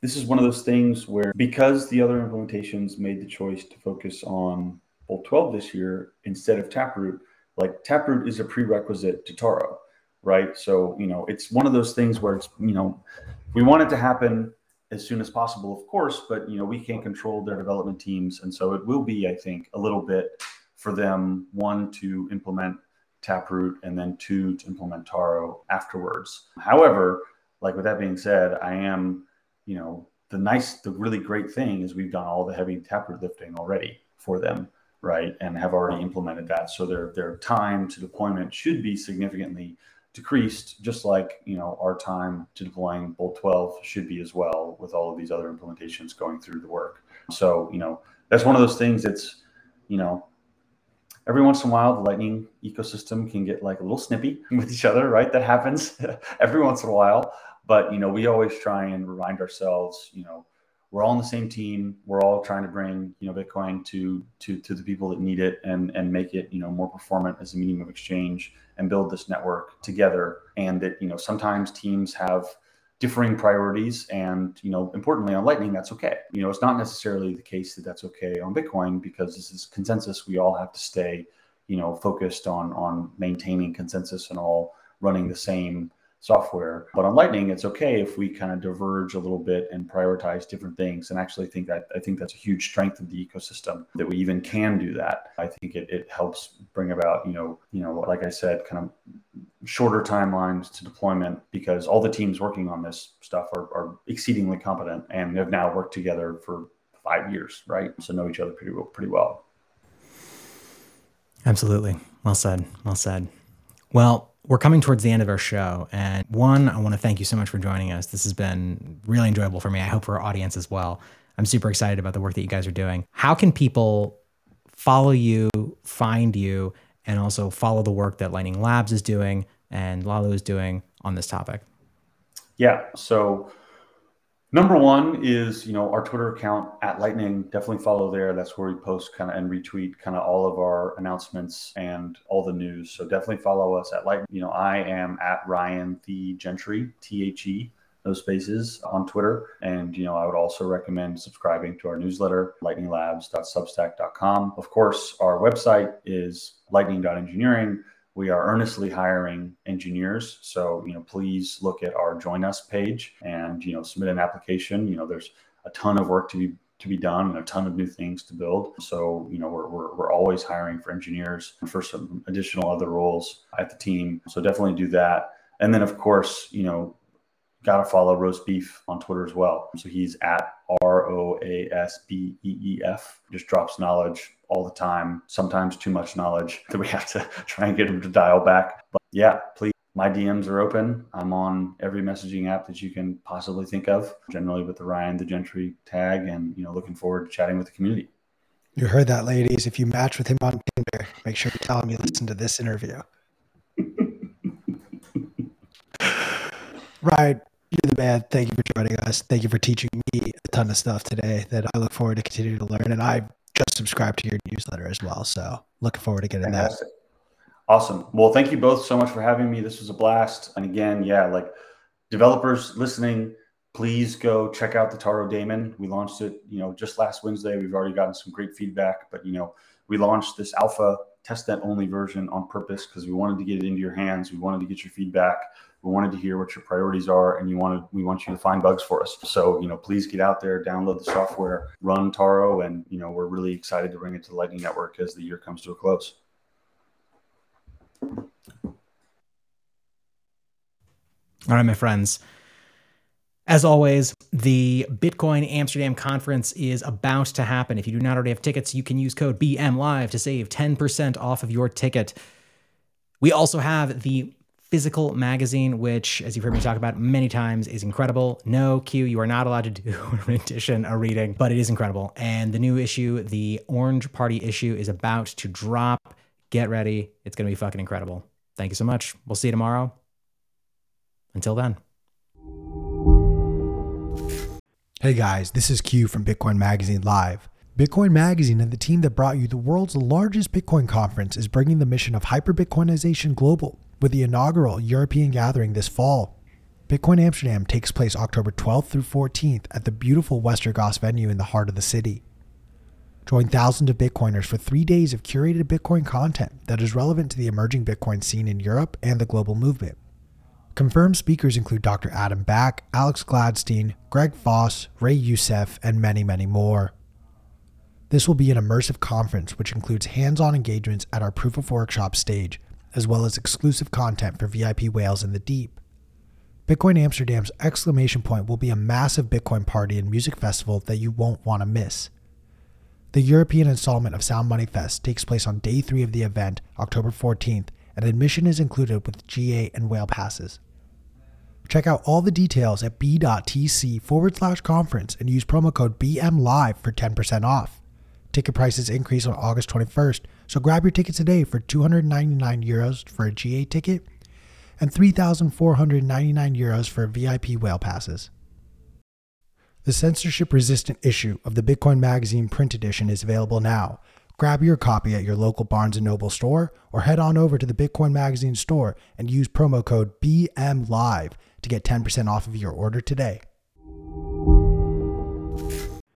this is one of those things where, because the other implementations made the choice to focus on Bolt twelve this year instead of Taproot, like Taproot is a prerequisite to Taro, right? So, you know, it's one of those things where it's, you know, we want it to happen as soon as possible, of course, but, you know, we can't control their development teams. And so it will be, I think, a little bit for them, one, to implement Taproot, and then two, to implement Taro afterwards. However, like, with that being said, I am, you know, the nice, the really great thing is we've done all the heavy Taproot lifting already for them, right? And have already implemented that. So their, their time to deployment should be significantly decreased, just like, you know, our time to deploying Bolt twelve should be as well, with all of these other implementations going through the work. So, you know, that's one of those things that's, you know, every once in a while, the Lightning ecosystem can get like a little snippy with each other, right? That happens every once in a while. But, you know, we always try and remind ourselves, you know, we're all on the same team. We're all trying to bring, you know, Bitcoin to to to the people that need it and and make it, you know, more performant as a medium of exchange and build this network together. And that, you know, sometimes teams have differing priorities, and, you know, importantly on Lightning, that's okay. You know, it's not necessarily the case that that's okay on Bitcoin, because this is consensus. We all have to stay, you know, focused on on maintaining consensus and all running the same software. But on Lightning, it's okay if we kind of diverge a little bit and prioritize different things. And actually think that I think that's a huge strength of the ecosystem, that we even can do that. I think it, it helps bring about, you know, you know, like I said, kind of shorter timelines to deployment, because all the teams working on this stuff are, are exceedingly competent and have now worked together for five years, right? So know each other pretty well, pretty well. Absolutely. Well said. Well said. Well, we're coming towards the end of our show. And one, I want to thank you so much for joining us. This has been really enjoyable for me. I hope for our audience as well. I'm super excited about the work that you guys are doing. How can people follow you, find you, and also follow the work that Lightning Labs is doing and Laolu is doing on this topic? Yeah. So number one is, you know, our Twitter account at Lightning. Definitely follow there. That's where we post kind of and retweet kind of all of our announcements and all the news. So definitely follow us at Lightning. You know, I am at Ryan The Gentry, T H E, no spaces, on Twitter. And, you know, I would also recommend subscribing to our newsletter, lightning labs dot substack dot com. Of course, our website is lightning dot engineering. We are earnestly hiring engineers. So, you know, please look at our Join Us page and, you know, submit an application. You know, there's a ton of work to be to be done and a ton of new things to build. So, you know, we're we're, we're always hiring for engineers and for some additional other roles at the team. So definitely do that. And then, of course, you know, got to follow Roast Beef on Twitter as well. So he's at R O A S B E E F. Just drops knowledge all the time, sometimes too much knowledge that we have to try and get him to dial back. But yeah, please, my D Ms are open. I'm on every messaging app that you can possibly think of, generally with the Ryan The Gentry tag, and, you know, looking forward to chatting with the community. You heard that, ladies. If you match with him on Tinder, make sure you tell him you listened to this interview. Ryan, you're the man. Thank you for joining us. Thank you for teaching me a ton of stuff today that I look forward to continuing to learn. And I just subscribed to your newsletter as well. So looking forward to getting Fantastic. that. Awesome. Well, thank you both so much for having me. This was a blast. And again, yeah, like developers listening, please go check out the Taro daemon. We launched it, you know, just last Wednesday. We've already gotten some great feedback, but, you know, we launched this alpha testnet only version on purpose because we wanted to get it into your hands. We wanted to get your feedback. We wanted to hear what your priorities are, and you wanted, we want you to find bugs for us. So, you know, please get out there, download the software, run Taro, and, you know, we're really excited to bring it to the Lightning Network as the year comes to a close. All right, my friends. As always, the Bitcoin Amsterdam conference is about to happen. If you do not already have tickets, you can use code B M Live to save ten percent off of your ticket. We also have the physical magazine, which, as you've heard me talk about many times, is incredible. No queue. You are not allowed to do a rendition, a reading, but it is incredible. And the new issue, the Orange Party issue, is about to drop. Get ready. It's going to be fucking incredible. Thank you so much. We'll see you tomorrow. Until then. Hey guys, this is Q from Bitcoin Magazine Live. Bitcoin Magazine and the team that brought you the world's largest Bitcoin conference is bringing the mission of hyper-Bitcoinization global with the inaugural European gathering this fall. Bitcoin Amsterdam takes place October twelfth through fourteenth at the beautiful Westergas venue in the heart of the city. Join thousands of Bitcoiners for three days of curated Bitcoin content that is relevant to the emerging Bitcoin scene in Europe and the global movement. Confirmed speakers include Doctor Adam Back, Alex Gladstein, Greg Foss, Ray Youssef, and many, many more. This will be an immersive conference which includes hands-on engagements at our Proof of Workshop stage, as well as exclusive content for V I P whales in the deep. Bitcoin Amsterdam's exclamation point will be a massive Bitcoin party and music festival that you won't want to miss. The European installment of Sound Money Fest takes place on day three of the event, October fourteenth, and admission is included with G A and whale passes. Check out all the details at b.tc forward slash conference and use promo code B M Live for ten percent off. Ticket prices increase on August twenty-first, so grab your tickets today for two hundred ninety-nine euros for a G A ticket and three thousand four hundred ninety-nine euros for V I P whale passes. The censorship-resistant issue of the Bitcoin Magazine print edition is available now. Grab your copy at your local Barnes and Noble store or head on over to the Bitcoin Magazine store and use promo code B M Live to get ten percent off of your order today.